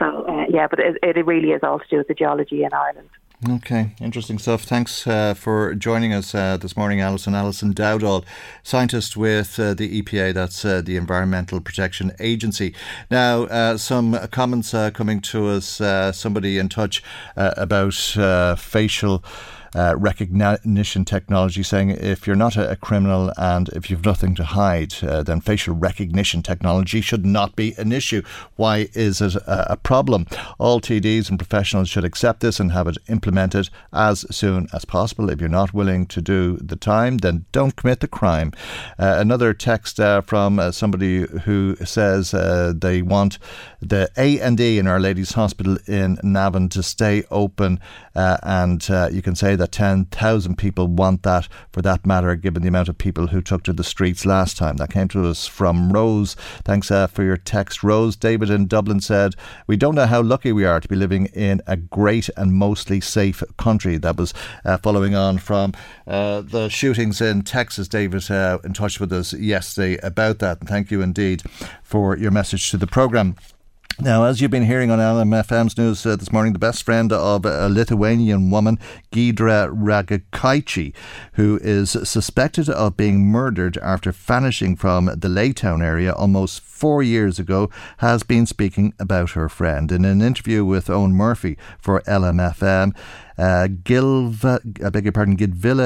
So, but it really is all to do with the geology in Ireland. Okay, interesting stuff. Thanks for joining us this morning, Alison. Alison Dowdall, scientist with the EPA, that's the Environmental Protection Agency. Now, some comments coming to us, somebody in touch about facial recognition technology, saying if you're not a criminal and if you've nothing to hide, then facial recognition technology should not be an issue. Why is it a problem? All TDs and professionals should accept this and have it implemented as soon as possible. If you're not willing to do the time, then don't commit the crime. Another text from somebody who says they want the A&E in Our Lady's Hospital in Navan to stay open, and you can say that 10,000 people want that, for that matter, given the amount of people who took to the streets last time. That came to us from Rose. Thanks for your text, Rose. David in Dublin said, we don't know how lucky we are to be living in a great and mostly safe country. That was following on from the shootings in Texas. David in touch with us yesterday about that, and thank you indeed for your message to the programme. Now, as you've been hearing on LMFM's news this morning, the best friend of a Lithuanian woman, Giedrė Raguckaitė, who is suspected of being murdered after vanishing from the Laytown area almost 4 years ago, has been speaking about her friend. In an interview with Owen Murphy for LMFM, Giedvilė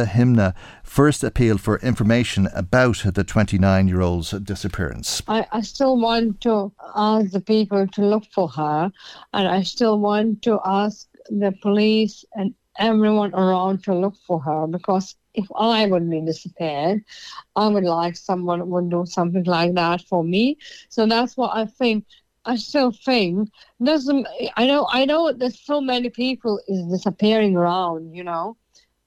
Himna first appealed for information about the 29-year-old's disappearance. I still want to ask the people to look for her, and I still want to ask the police and everyone around to look for her, because if I would be disappeared, I would like someone would do something like that for me. So that's what I think. I still think I know there's so many people is disappearing around, you know.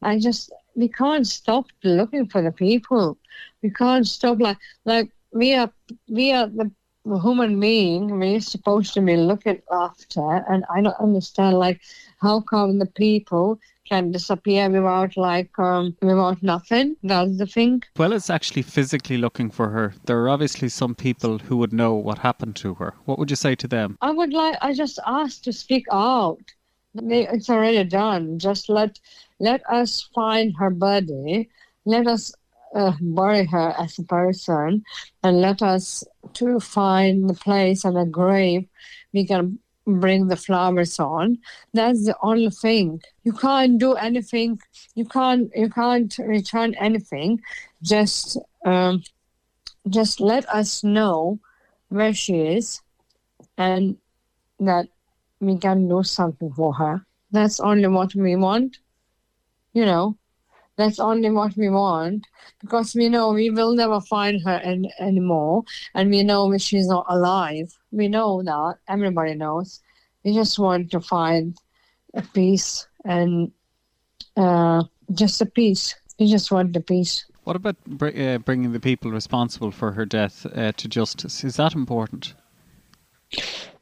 We can't stop looking for the people. We can't stop like we are the human being. We're supposed to be looking after, and I don't understand how come the people can disappear without nothing. That's the thing. Well, it's actually physically looking for her. There are obviously some people who would know what happened to her. What would you say to them? I just asked to speak out. It's already done. Just let us find her body. Let us bury her as a person, and let us to find the place and a grave we can bring the flowers on. That's the only thing. You can't do anything. You can't return anything. Just let us know where she is, and that we can do something for her. That's only what we want, you know. That's only what we want, because we know we will never find her anymore, and we know she's not alive. We know that. Everybody knows. We just want to find a peace, and just a peace. We just want the peace. What about bringing the people responsible for her death to justice? Is that important?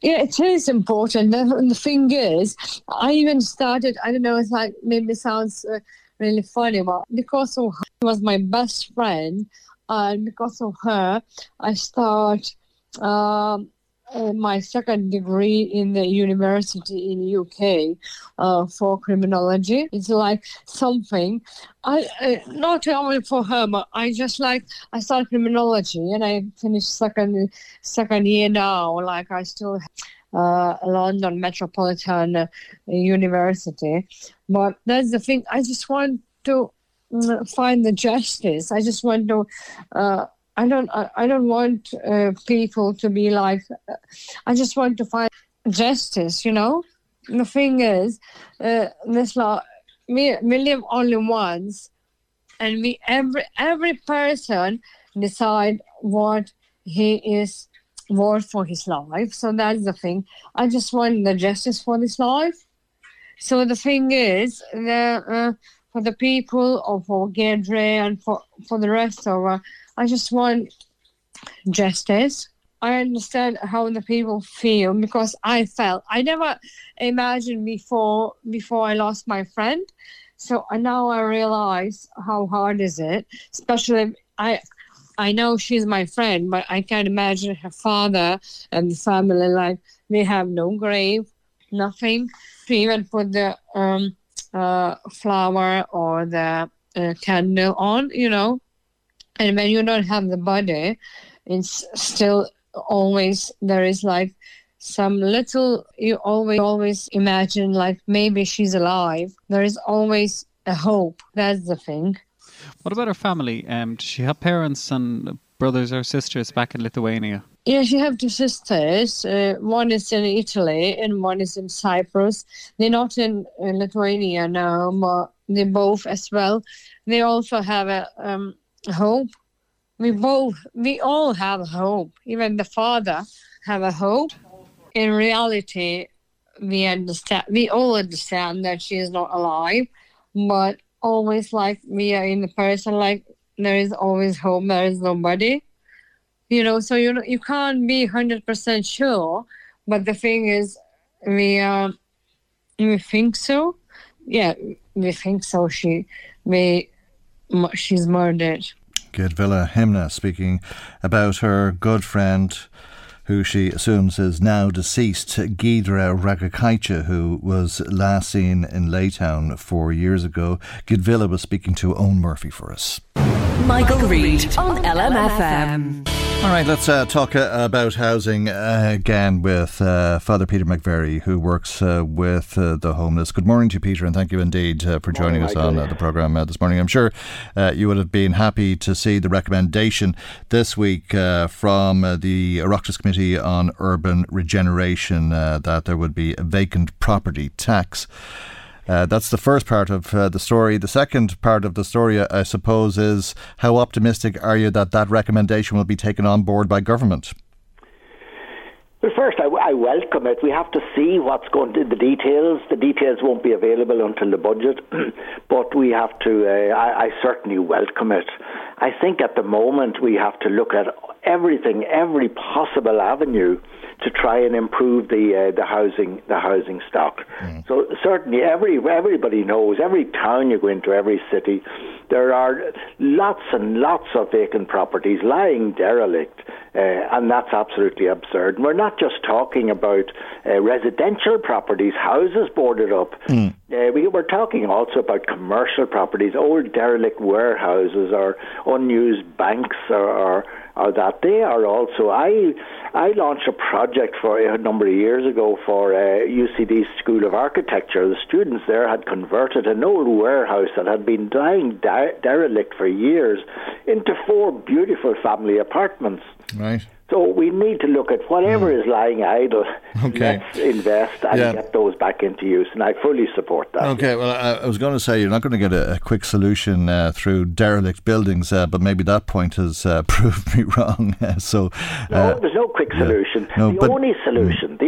Yeah, it is important. And the thing is, I even started, I don't know, it's like maybe sounds... really funny, but because of her, she was my best friend, and because of her I start my second degree in the university in UK for criminology. It's like something I not only for her, but I started criminology and I finished second year now. I still London Metropolitan University. But that's the thing. I just want to find the justice. I just want to. I don't want people to be like. I just want to find justice. You know. The thing is, this law. We live only once, and we every person decide what he is worth for his life. So that's the thing. I just want the justice for this life. So the thing is, for the people, or for Giedrė, and for the rest of us, I just want justice. I understand how the people feel, because I felt, I never imagined before I lost my friend. So now I realize how hard is it, especially I know she's my friend, but I can't imagine her father and the family life. They have no grave, nothing to even put the flower or the candle on, you know. And when you don't have the body, it's still always, there is some little, you always imagine maybe she's alive. There is always a hope. That's the thing. What about her family? Does she have parents and brothers or sisters back in Lithuania? Yeah, she have two sisters. One is in Italy and one is in Cyprus. They're not in Lithuania now, but they both as well. They also have a hope. We all have a hope. Even the father have a hope. In reality, we all understand that she is not alive, but always like we are in the person, like there is always hope, there is nobody. You know, so you can't be 100% sure, but the thing is, we think so. Yeah, we think so. She's murdered. Giedvilė Himna speaking about her good friend, who she assumes is now deceased, Giedrė Raguckaitė, who was last seen in Laytown 4 years ago. Giedvilė was speaking to Owen Murphy for us. Michael Reed on LMFM. All right, let's talk about housing again with Father Peter McVerry, who works with the homeless. Good morning to you, Peter, and thank you indeed for joining us on the programme this morning. I'm sure you would have been happy to see the recommendation this week from the Oireachtas Committee on Urban Regeneration that there would be a vacant property tax. That's the first part of the story. The second part of the story, I suppose, is how optimistic are you that that recommendation will be taken on board by government? Well, first, I welcome it. We have to see what's going to be the details. The details won't be available until the budget, but we have to, I certainly welcome it. I think at the moment we have to look at every possible avenue to try and improve the housing stock. Mm. So certainly everybody knows, every town you go into, every city, there are lots and lots of vacant properties lying derelict, and that's absolutely absurd. And we're not just talking about residential properties, houses boarded up. Mm. We're talking also about commercial properties, old derelict warehouses or unused banks or that. They are also, I launched a project for a number of years ago for UCD's School of Architecture. The students there had converted an old warehouse that had been lying derelict for years into 4 beautiful family apartments. Right. So we need to look at whatever is lying idle, let's invest and get those back into use, and I fully support that. Okay, well, I was going to say you're not going to get a quick solution through derelict buildings, but maybe that point has proved me wrong. No, there's no quick solution. Yeah. No, the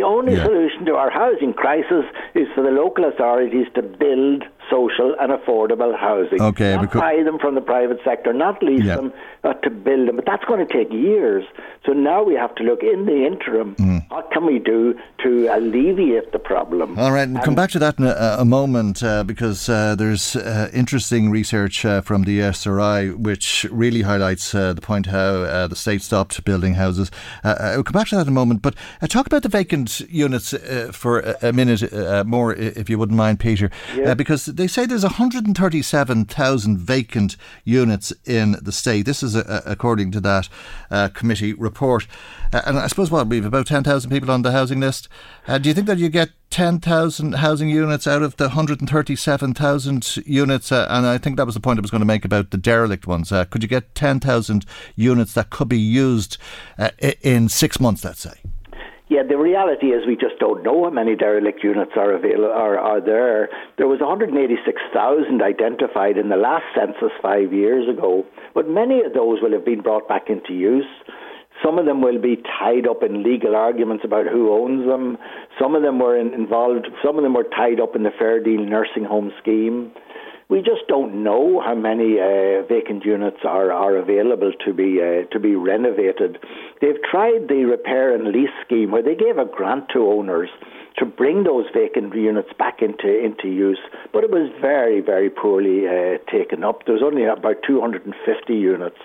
only solution to our housing crisis is for the local authorities to build social and affordable housing. Okay, not buy them from the private sector, not lease them, but to build them. But that's going to take years. So now we have to look in the interim, what can we do to alleviate the problem? All right, we'll come back to that in a moment, because there's interesting research from the SRI which really highlights the point how the state stopped building houses. We'll come back to that in a moment, but talk about the vacant units for a minute more, if you wouldn't mind, Peter, because they say there's 137,000 vacant units in the state. This is according to that committee report. And I suppose, we've about 10,000 people on the housing list. Do you think that you get 10,000 housing units out of the 137,000 units? And I think that was the point I was going to make about the derelict ones. Could you get 10,000 units that could be used in 6 months, let's say? Yeah, the reality is we just don't know how many derelict units are available, are there. There was 186,000 identified in the last census 5 years ago, but many of those will have been brought back into use. Some of them will be tied up in legal arguments about who owns them. Some of them were involved. Some of them were tied up in the Fair Deal nursing home scheme. We just don't know how many vacant units are available to be renovated. They've tried the repair and lease scheme where they gave a grant to owners to bring those vacant units back into use, but it was very, very poorly taken up. There's only about 250 units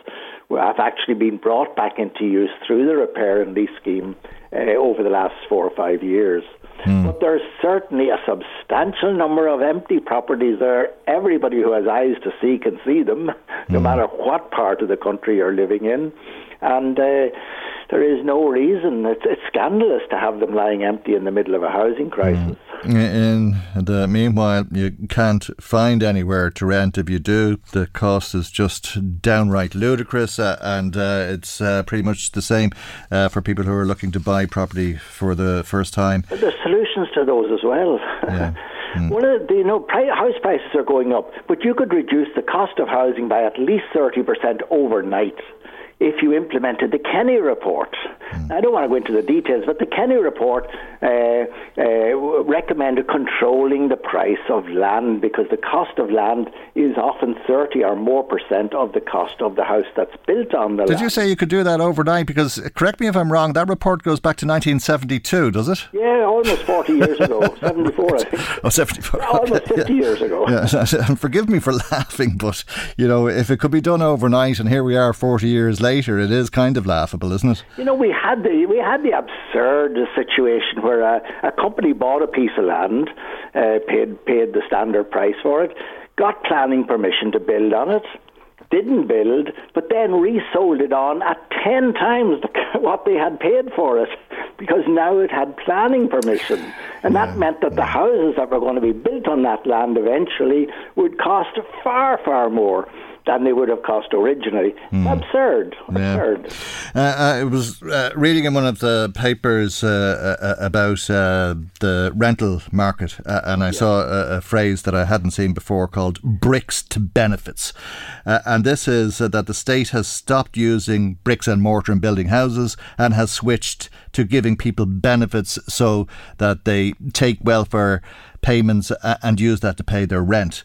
have actually been brought back into use through the repair and lease scheme over the last 4 or 5 years. Mm. But there's certainly a substantial number of empty properties there. Everybody who has eyes to see can see them, no matter what part of the country you're living in. And there is no reason. It's scandalous to have them lying empty in the middle of a housing crisis. Mm. In the meanwhile, you can't find anywhere to rent. If you do, the cost is just downright ludicrous, and it's pretty much the same for people who are looking to buy property for the first time. But there's solutions to those as well. Yeah. Mm. Well, you know, house prices are going up, but you could reduce the cost of housing by at least 30% overnight if you implemented the Kenny report. I don't want to go into the details, but the Kenny report recommended controlling the price of land, because the cost of land is often 30% or more of the cost of the house that's built on the land. Did you say you could do that overnight? Because, correct me if I'm wrong, that report goes back to 1972, does it? Yeah, almost 40 years ago. 74, I think. Oh, 74. Almost 50 years ago. Yeah. And forgive me for laughing, but, you know, if it could be done overnight, and here we are 40 years later, it is kind of laughable, isn't it? You know, we had the absurd situation where a company bought a piece of land, paid the standard price for it, got planning permission to build on it, didn't build, but then resold it on at 10 times what they had paid for it, because now it had planning permission. And that meant that the houses that were going to be built on that land eventually would cost far, far more than they would have cost originally. Absurd. I was reading in one of the papers about the rental market, and I saw a phrase that I hadn't seen before called bricks to benefits. And this is that the state has stopped using bricks and mortar in building houses and has switched to giving people benefits, so that they take welfare payments and use that to pay their rent.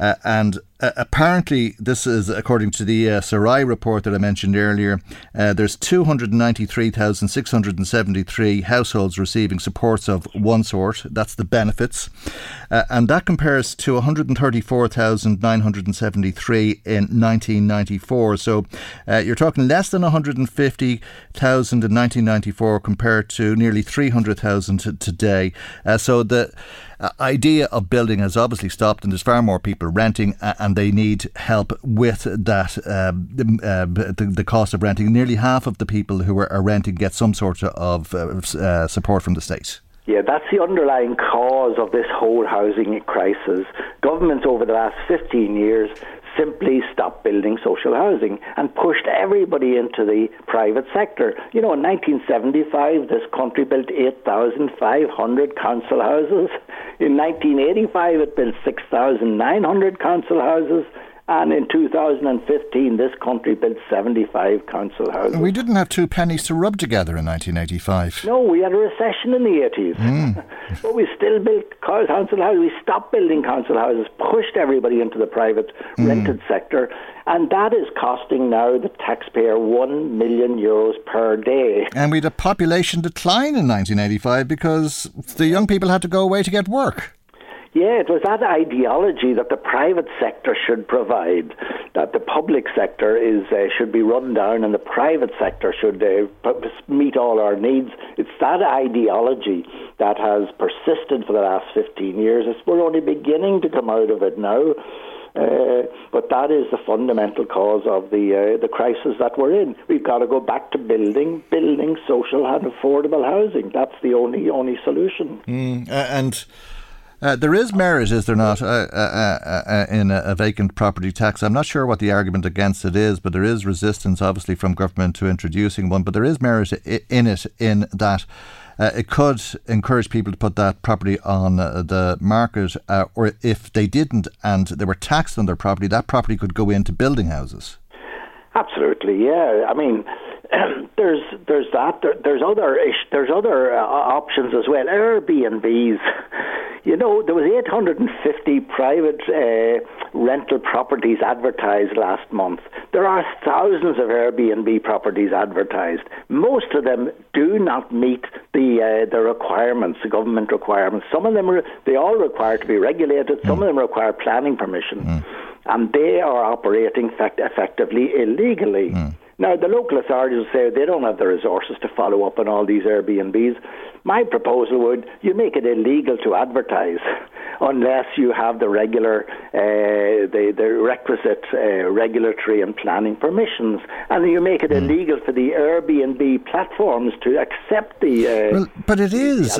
And apparently, this is according to the Sarai report that I mentioned earlier, there's 293,673 households receiving supports of one sort, that's the benefits, and that compares to 134,973 in 1994. So you're talking less than 150,000 in 1994 compared to nearly 300,000 today. So the idea of building has obviously stopped, and there's far more people renting, and they need help with that. The cost of renting. Nearly half of the people who are renting get some sort of support from the state. Yeah, that's the underlying cause of this whole housing crisis. Governments over the last 15 years simply stopped building social housing and pushed everybody into the private sector. You know, in 1975, this country built 8,500 council houses. In 1985, it built 6,900 council houses. And in 2015, this country built 75 council houses. We didn't have two pennies to rub together in 1985. No, we had a recession in the 80s. But we still built council houses. We stopped building council houses, pushed everybody into the private rented sector. And that is costing now the taxpayer €1 million per day. And we had a population decline in 1985 because the young people had to go away to get work. Yeah, it was that ideology that the private sector should provide, that the public sector is should be run down and the private sector should meet all our needs. It's that ideology that has persisted for the last 15 years. We're only beginning to come out of it now. But that is the fundamental cause of the crisis that we're in. We've got to go back to building social and affordable housing. That's the only solution. There is merit, is there not, in a vacant property tax? I'm not sure what the argument against it is, but there is resistance, obviously, from government to introducing one. But there is merit in it, in that it could encourage people to put that property on the market, or if they didn't and they were taxed on their property, that property could go into building houses. Absolutely, yeah. I mean, there's that. There's other options as well. Airbnbs. You know, there was 850 private rental properties advertised last month. There are thousands of Airbnb properties advertised. Most of them do not meet the requirements, the government requirements. Some of them, they all require to be regulated. Some of them require planning permission. And they are operating effectively illegally. Now, the local authorities will say they don't have the resources to follow up on all these Airbnbs. My proposal would, you make it illegal to advertise unless you have the regular, the requisite regulatory and planning permissions, and you make it illegal for the Airbnb platforms to accept the. But it is.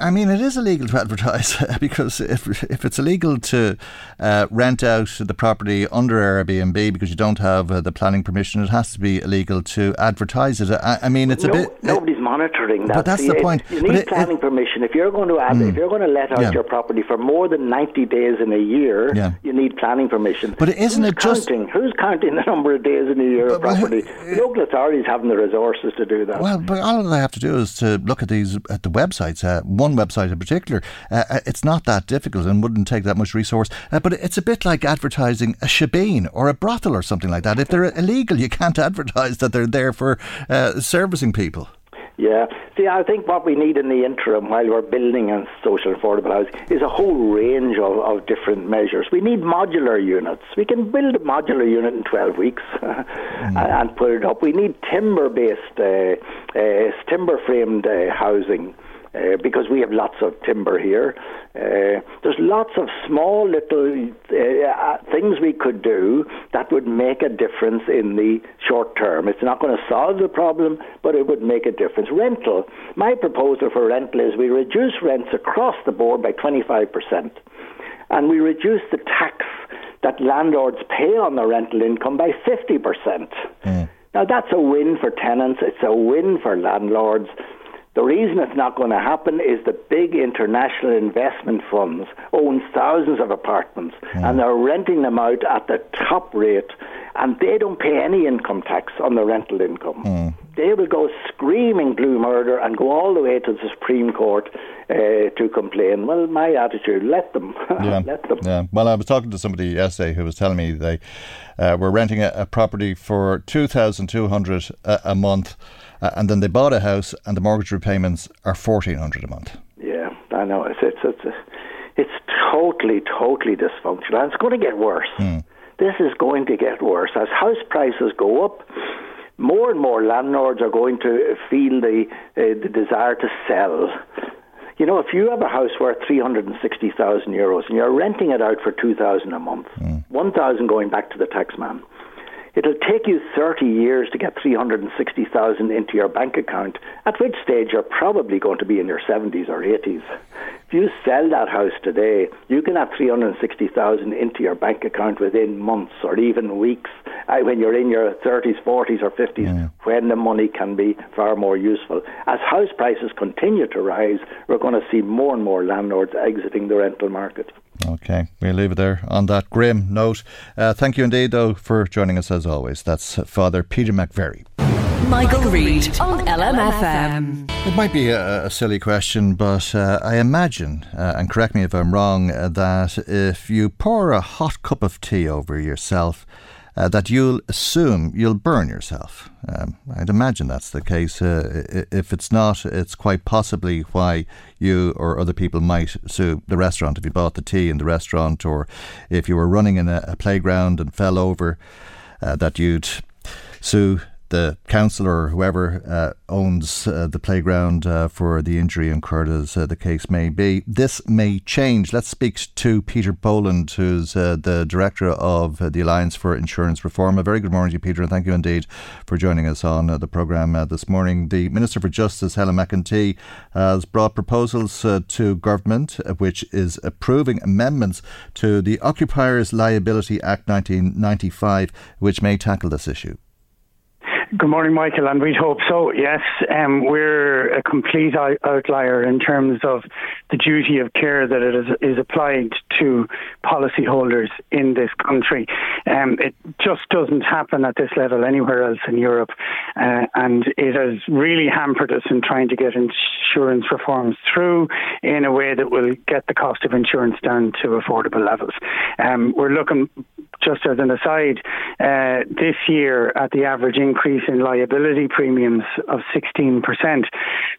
I mean, it is illegal to advertise because if it's illegal to rent out the property under Airbnb because you don't have the planning permission, it has to be illegal to advertise it. I mean, it's nobody's monitoring that. But that's the point. You need planning permission if you're going to if you're going to let out your property for more than 90 days in a year. Yeah. You need planning permission. But isn't it just who's counting the number of days in a year of property? Local authorities haven't the resources to do that. Well, but all they have to do is to look at the websites. One website in particular, it's not that difficult and wouldn't take that much resource. But it's a bit like advertising a shebeen or a brothel or something like that. If they're illegal, you can't advertise that they're there for servicing people. Yeah. See, I think what we need in the interim, while we're building on social affordable housing, is a whole range of different measures. We need modular units. We can build a modular unit in 12 weeks and put it up. We need timber-based, timber-framed housing. Because we have lots of timber here. There's lots of small little things we could do that would make a difference in the short term. It's not going to solve the problem, but it would make a difference. Rental. My proposal for rental is we reduce rents across the board by 25%. And we reduce the tax that landlords pay on the rental income by 50%. Mm. Now, that's a win for tenants. It's a win for landlords. The reason it's not going to happen is the big international investment funds own thousands of apartments and they're renting them out at the top rate, and they don't pay any income tax on the rental income. They will go screaming blue murder and go all the way to the Supreme Court to complain. Well, my attitude, let them. Let them. Yeah. Well, I was talking to somebody yesterday who was telling me they were renting a property for $2,200 a month. And then they bought a house, and the mortgage repayments are $1,400 a month. Yeah, I know. It's totally dysfunctional, and it's going to get worse. This is going to get worse as house prices go up. More and more landlords are going to feel the desire to sell. You know, if you have a house worth €360,000 and you're renting it out for $2,000 a month, $1,000 going back to the tax man. It'll take you 30 years to get $360,000 into your bank account, at which stage you're probably going to be in your 70s or 80s. If you sell that house today, you can have $360,000 into your bank account within months or even weeks when you're in your 30s, 40s or 50s, when the money can be far more useful. As house prices continue to rise, we're going to see more and more landlords exiting the rental market. Okay, we'll leave it there on that grim note. Thank you indeed, though, for joining us as always. That's Father Peter McVerry. Michael Reed on LMFM. It might be a silly question, but I imagine, and correct me if I'm wrong, that if you pour a hot cup of tea over yourself, that you'll assume you'll burn yourself. I'd imagine that's the case. If it's not, it's quite possibly why you or other people might sue the restaurant if you bought the tea in the restaurant, or if you were running in a playground and fell over, that you'd sue the council or whoever owns the playground for the injury incurred, as the case may be. This may change. Let's speak to Peter Boland, who's the director of the Alliance for Insurance Reform. A very good morning to you, Peter, and thank you indeed for joining us on the programme this morning. The Minister for Justice, Helen McEntee, has brought proposals to government, which is approving amendments to the Occupiers Liability Act 1995, which may tackle this issue. Good morning, Michael, and we'd hope so. Yes, we're a complete outlier in terms of the duty of care that it is applied to policyholders in this country. It just doesn't happen at this level anywhere else in Europe, and it has really hampered us in trying to get insurance reforms through in a way that will get the cost of insurance down to affordable levels. We're looking, just as an aside, this year at the average increase in liability premiums of 16%.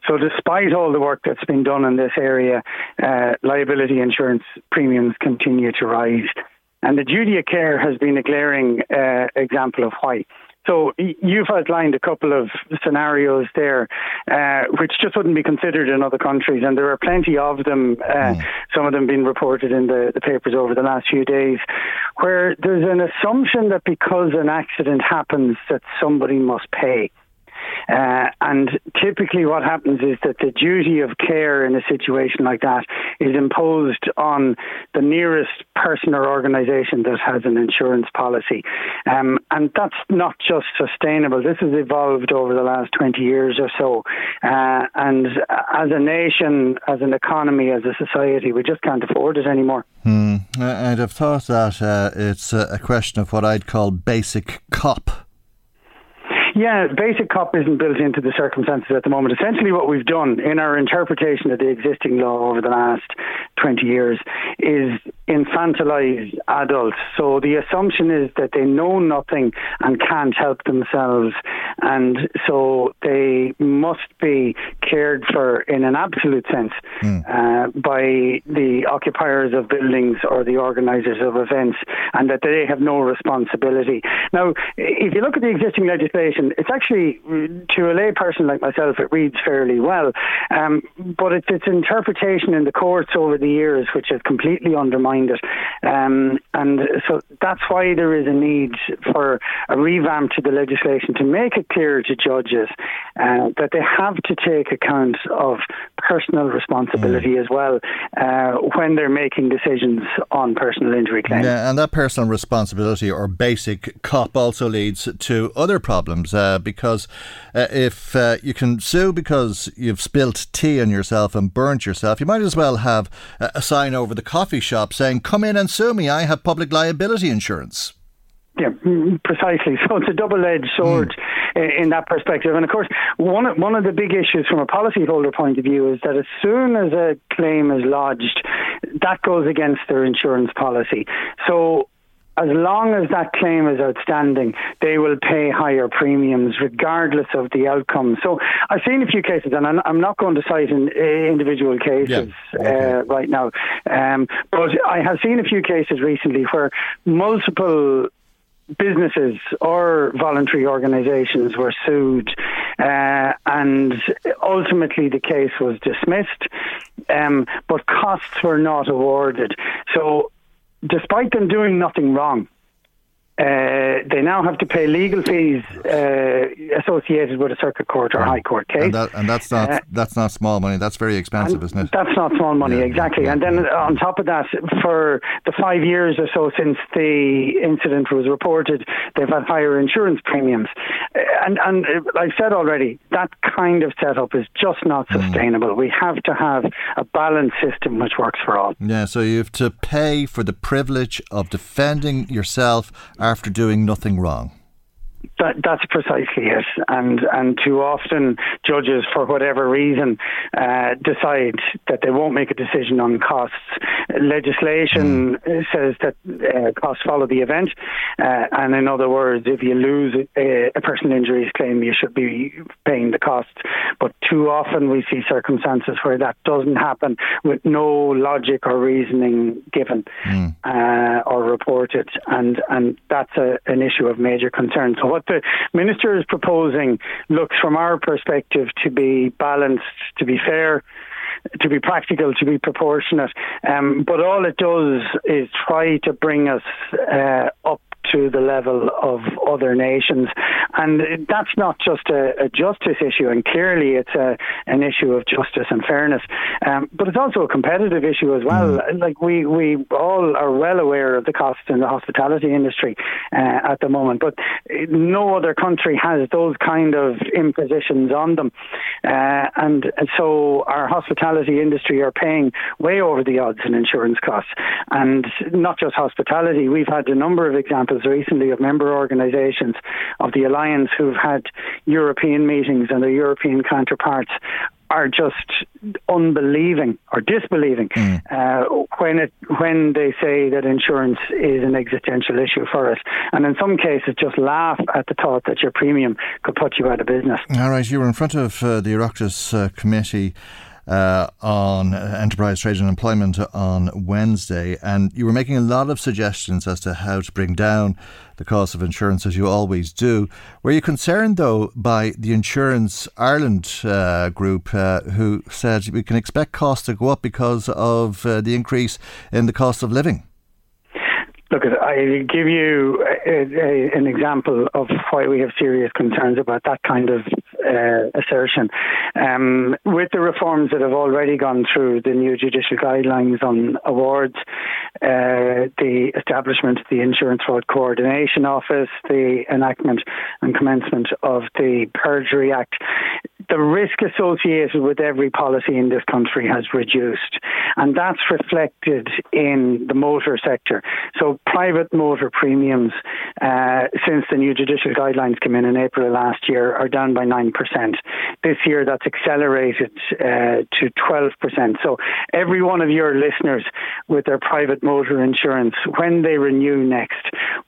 So despite all the work that's been done in this area, liability insurance premiums continue to rise. And the duty of care has been a glaring example of why. So you've outlined a couple of scenarios there, which just wouldn't be considered in other countries, and there are plenty of them, some of them being reported in the papers over the last few days, where there's an assumption that because an accident happens that somebody must pay. And typically what happens is that the duty of care in a situation like that is imposed on the nearest person or organisation that has an insurance policy. And that's not just sustainable. This has evolved over the last 20 years or so. And as a nation, as an economy, as a society, we just can't afford it anymore. And I've thought that it's a question of what I'd call basic cop. Yeah, basic cop isn't built into the circumstances at the moment. Essentially what we've done in our interpretation of the existing law over the last 20 years is infantilize adults. So the assumption is that they know nothing and can't help themselves, and so they must be cared for in an absolute sense by the occupiers of buildings or the organisers of events, and that they have no responsibility. Now, if you look at the existing legislation, it's actually, to a lay person like myself, it reads fairly well, but it's its interpretation in the courts over the years which has completely undermined it, and so that's why there is a need for a revamp to the legislation to make it clear to judges that they have to take account of personal responsibility as well when they're making decisions on personal injury claims. Yeah, and that personal responsibility or basic cop also leads to other problems. Because if you can sue because you've spilt tea on yourself and burnt yourself, you might as well have a sign over the coffee shop saying, "Come in and sue me, I have public liability insurance." Yeah, precisely. So it's a double-edged sword in that perspective. And of course, one of the big issues from a policyholder point of view is that as soon as a claim is lodged, that goes against their insurance policy. So as long as that claim is outstanding, they will pay higher premiums regardless of the outcome. So I've seen a few cases, and I'm not going to cite individual cases right now, but I have seen a few cases recently where multiple businesses or voluntary organisations were sued, and ultimately the case was dismissed, but costs were not awarded. So despite them doing nothing wrong, they now have to pay legal fees associated with a circuit court or high court case. And that's not small money. That's very expensive, isn't it? That's not small money, exactly. And then on top of that, for the 5 years or so since the incident was reported, they've had higher insurance premiums. And I've said already, that kind of setup is just not sustainable. We have to have a balanced system which works for all. Yeah, so you have to pay for the privilege of defending yourself after doing nothing wrong. That's precisely it, and too often judges, for whatever reason, decide that they won't make a decision on costs. Legislation says that costs follow the event, and in other words, if you lose a personal injuries claim, you should be paying the costs. But too often we see circumstances where that doesn't happen with no logic or reasoning given or reported, and that's an issue of major concern. So what the Minister is proposing looks, from our perspective, to be balanced, to be fair, to be practical, to be proportionate. But all it does is try to bring us up to the level of other nations. And that's not just a justice issue, and clearly it's an issue of justice and fairness. But it's also a competitive issue as well. Like we all are well aware of the costs in the hospitality industry at the moment, but no other country has those kind of impositions on them. And so our hospitality industry are paying way over the odds in insurance costs. And not just hospitality, we've had a number of examples recently of member organisations of the Alliance who've had European meetings, and their European counterparts are just unbelieving or disbelieving when they say that insurance is an existential issue for us, and in some cases just laugh at the thought that your premium could put you out of business. All right, you were in front of the Oireachtas committee on enterprise, trade and employment on Wednesday, and you were making a lot of suggestions as to how to bring down the cost of insurance, as you always do. Were you concerned, though, by the Insurance Ireland group who said we can expect costs to go up because of the increase in the cost of living? Look, I give you an example of why we have serious concerns about that kind of assertion. With the reforms that have already gone through, the new judicial guidelines on awards, the establishment of the Insurance Fraud Coordination Office, the enactment and commencement of the Perjury Act, the risk associated with every policy in this country has reduced. And that's reflected in the motor sector. So private motor premiums, since the new judicial guidelines came in April last year, are down by 9%. This year, that's accelerated to 12%. So every one of your listeners with their private motor insurance, when they renew next,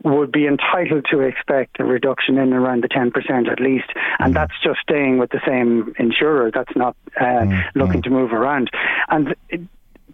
would be entitled to expect a reduction in around the 10% at least. And that's just staying with the same insurer. That's not looking to move around. And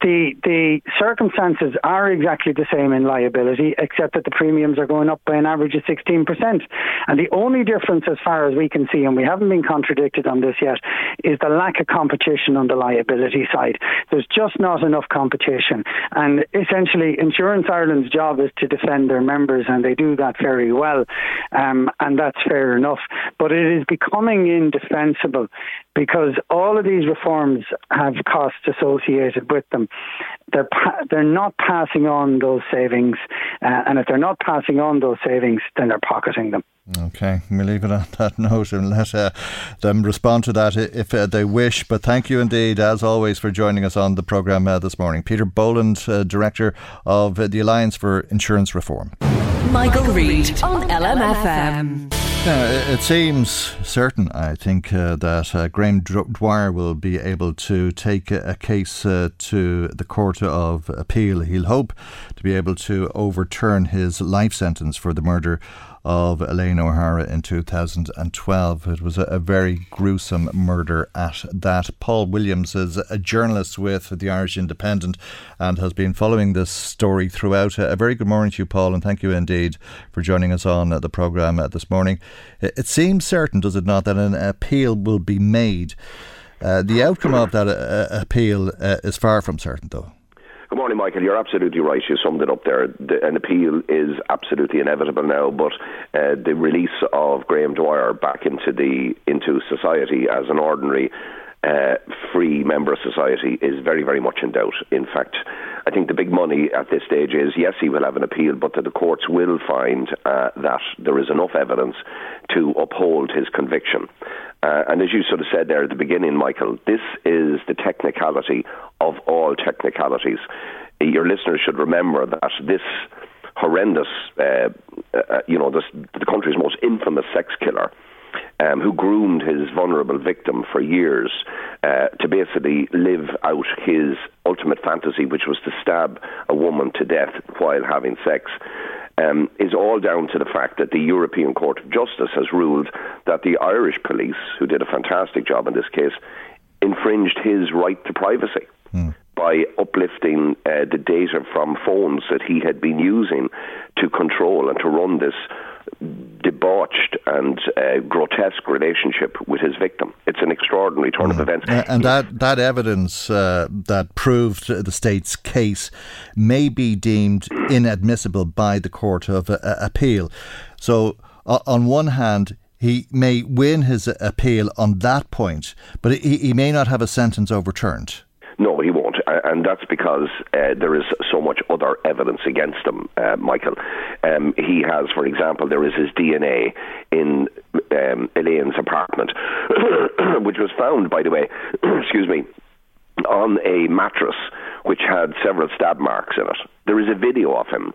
The circumstances are exactly the same in liability, except that the premiums are going up by an average of 16%. And the only difference, as far as we can see, and we haven't been contradicted on this yet, is the lack of competition on the liability side. There's just not enough competition. And essentially, Insurance Ireland's job is to defend their members, and they do that very well. And that's fair enough. But it is becoming indefensible, because all of these reforms have costs associated with them. They're not passing on those savings, and if they're not passing on those savings, then they're pocketing them. Okay, we'll leave it on that note and let them respond to that if they wish. But thank you indeed, as always, for joining us on the programme this morning. Peter Boland, Director of the Alliance for Insurance Reform. Michael Reed on LMFM. It seems certain, I think, that Graham Dwyer will be able to take a case to the Court of Appeal. He'll hope to be able to overturn his life sentence for the murder of Elaine O'Hara in 2012. It was a very gruesome murder at that. Paul Williams is a journalist with the Irish Independent and has been following this story throughout. A very good morning to you, Paul, and thank you indeed for joining us on the programme this morning. It seems certain, does it not, that an appeal will be made. The outcome of that appeal is far from certain, though. Good morning, Michael. You're absolutely right. You summed it up there. An appeal is absolutely inevitable now, but the release of Graham Dwyer back into society as an ordinary free member of society is very, very much in doubt. In fact, I think the big money at this stage is, yes, he will have an appeal, but that the courts will find that there is enough evidence to uphold his conviction. And as you sort of said there at the beginning, Michael, this is the technicality of all technicalities. Your listeners should remember that this horrendous, the country's most infamous sex killer, who groomed his vulnerable victim for years to basically live out his ultimate fantasy, which was to stab a woman to death while having sex, is all down to the fact that the European Court of Justice has ruled that the Irish police, who did a fantastic job in this case, infringed his right to privacy. By uplifting the data from phones that he had been using to control and to run this debauched and grotesque relationship with his victim. It's an extraordinary turn of events. And that evidence that proved the state's case may be deemed inadmissible by the Court of Appeal. So on one hand, he may win his appeal on that point, but he may not have a sentence overturned. No, he won't, and that's because there is so much other evidence against him, Michael. He has, for example, there is his DNA in Elaine's apartment, which was found, by the way, excuse me, on a mattress which had several stab marks in it. There is a video of him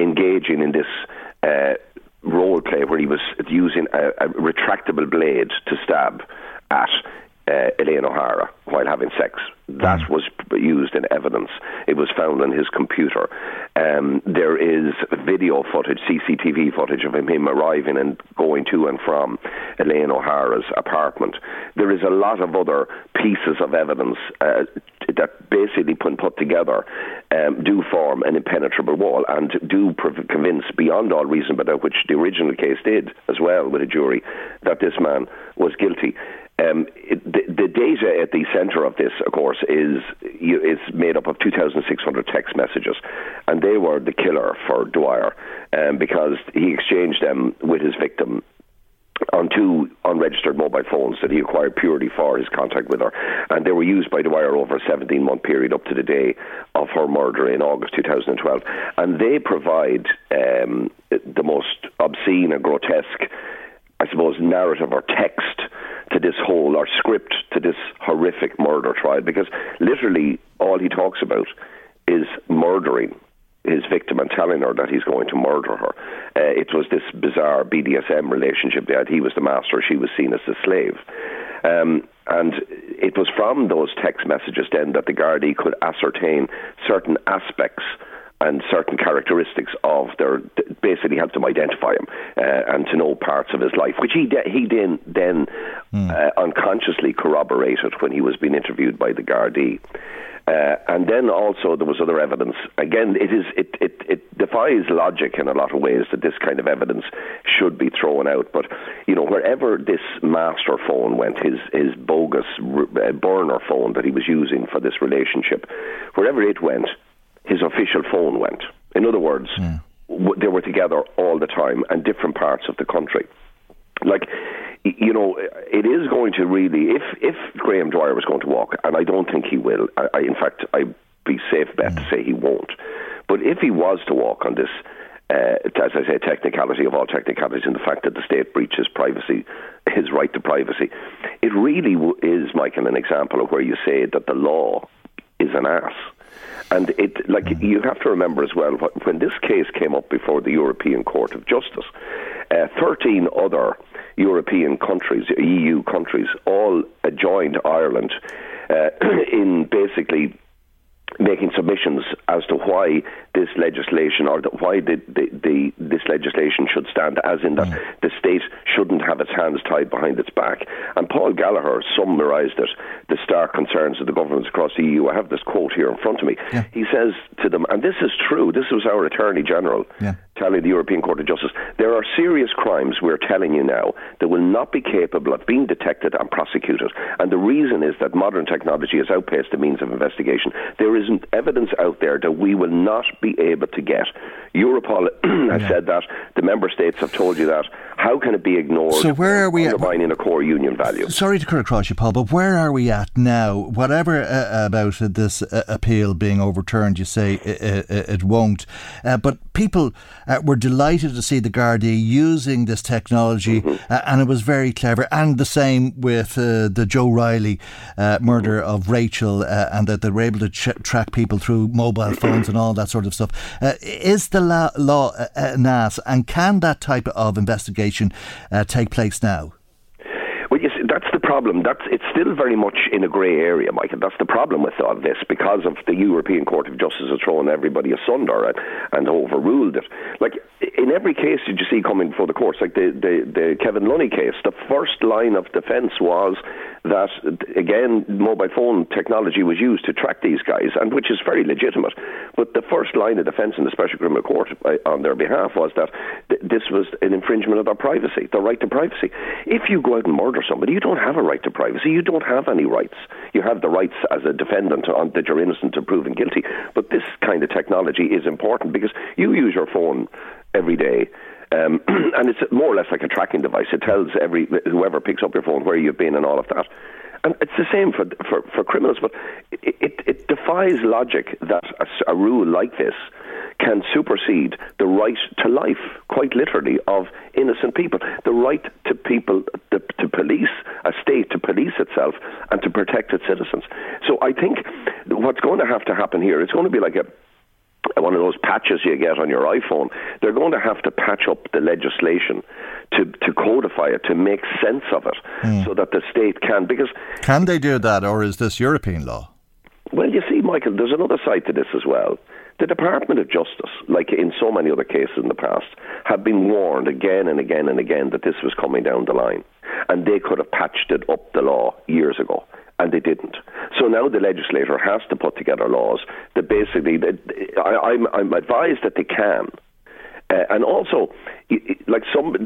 engaging in this role play where he was using a retractable blade to stab at Elaine O'Hara while having sex. That was used in evidence. It was found on his computer. There is video footage, CCTV footage of him arriving and going to and from Elaine O'Hara's apartment. There is a lot of other pieces of evidence that basically, when put together, do form an impenetrable wall and do convince beyond all reason, but which the original case did as well with a jury, that this man was guilty. The data at the centre of this, of course, is made up of 2,600 text messages, and they were the killer for Dwyer because he exchanged them with his victim on two unregistered mobile phones that he acquired purely for his contact with her, and they were used by Dwyer over a 17-month period up to the day of her murder in August 2012, and they provide the most obscene and grotesque, I suppose, narrative or text to this whole, or script to this horrific murder trial, because literally all he talks about is murdering his victim and telling her that he's going to murder her. It was this bizarre BDSM relationship that he was the master, she was seen as the slave. And it was from those text messages then that the Gardaí could ascertain certain aspects and certain characteristics of their, basically helped them identify him and to know parts of his life, which he then unconsciously corroborated when he was being interviewed by the Gardaí. And then also there was other evidence. Again, it defies logic in a lot of ways that this kind of evidence should be thrown out. But, you know, wherever this master phone went, his bogus burner phone that he was using for this relationship, wherever it went, his official phone went. In other words, they were together all the time in different parts of the country. Like, you know, it is going to really, if Graham Dwyer was going to walk, and I don't think he will, I'd be safe bet to say he won't. But if he was to walk on this, as I say, technicality of all technicalities, and the fact that the state breaches privacy, his right to privacy, it really is, Michael, an example of where you say that the law is an ass. And it, like, you have to remember as well, when this case came up before the European Court of Justice, 13 other European countries, EU countries, all joined Ireland in basically making submissions as to why this legislation, or why this legislation should stand, as in that the state shouldn't have its hands tied behind its back. And Paul Gallagher summarised it, the stark concerns of the governments across the EU. I have this quote here in front of me. Yeah. He says to them, and this is true, this was our Attorney General telling the European Court of Justice, there are serious crimes, we're telling you now, that will not be capable of being detected and prosecuted. And the reason is that modern technology has outpaced the means of investigation. There isn't evidence out there that we will not be able to get. Europol has said that. The member states have told you that. How can it be ignored? So where are we undermining a core union value? Sorry to cut across you, Paul, but where are we at now? Whatever about this appeal being overturned, you say it won't. But people were delighted to see the Gardaí using this technology, and it was very clever. And the same with the Joe Riley murder of Rachel, and that they were able to track people through mobile phones and all that sort of stuff. Is the law an ass, and can that type of investigation take place now? Well, you see, that's the problem. It's still very much in a grey area, Michael. That's the problem with all this, because of the European Court of Justice has thrown everybody asunder and overruled it. Like, in every case that you see coming before the courts, like the Kevin Lunny case, the first line of defence was that, again, mobile phone technology was used to track these guys, and which is very legitimate. But the first line of defence in the Special Criminal Court on their behalf was that this was an infringement of their privacy, their right to privacy. If you go out and murder somebody, you don't have a right to privacy. You don't have any rights. You have the rights as a defendant that you're innocent to proven guilty. But this kind of technology is important because you use your phone every day. And it's more or less like a tracking device. It tells whoever picks up your phone where you've been and all of that. And it's the same for criminals, but it defies logic that a rule like this can supersede the right to life, quite literally, of innocent people. The right to people to police, a state to police itself and to protect its citizens. So I think what's going to have to happen here, it's going to be like one of those patches you get on your iPhone. They're going to have to patch up the legislation to codify it, to make sense of it, so that the state can. Because can they do that, or is this European law? Well, you see, Michael, there's another side to this as well. The Department of Justice, like in so many other cases in the past, have been warned again and again and again that this was coming down the line. And they could have patched it up the law years ago. And they didn't. So now the legislator has to put together laws that basically, I'm advised that they can. And also, like some,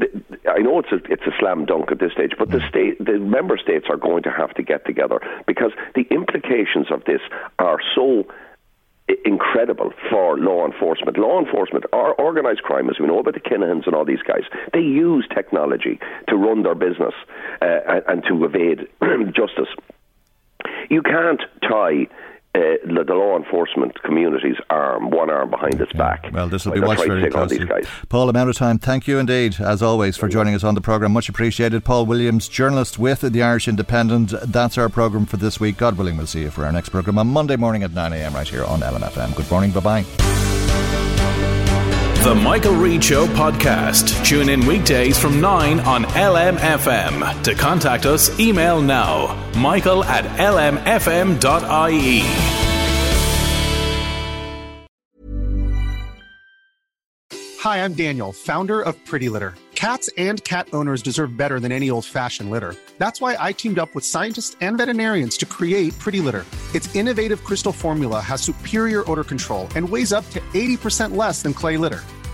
I know it's a slam dunk at this stage, but the member states are going to have to get together because the implications of this are so incredible for law enforcement. Law enforcement are organised crime, as we know about the Kinahans and all these guys. They use technology to run their business and to evade justice. You can't tie the law enforcement community's arm, one arm behind its back. Well, this will be watched very closely. Paul, I'm out of time. Thank you indeed, as always, for joining us on the programme. Much appreciated. Paul Williams, journalist with the Irish Independent. That's our programme for this week. God willing, we'll see you for our next programme on Monday morning at 9am right here on LMFM. Good morning. Bye-bye. The Michael Reed Show podcast. Tune in weekdays from 9 on LMFM. To contact us, email now, michael@lmfm.ie. Hi, I'm Daniel, founder of Pretty Litter. Cats and cat owners deserve better than any old-fashioned litter. That's why I teamed up with scientists and veterinarians to create Pretty Litter. Its innovative crystal formula has superior odor control and weighs up to 80% less than clay litter.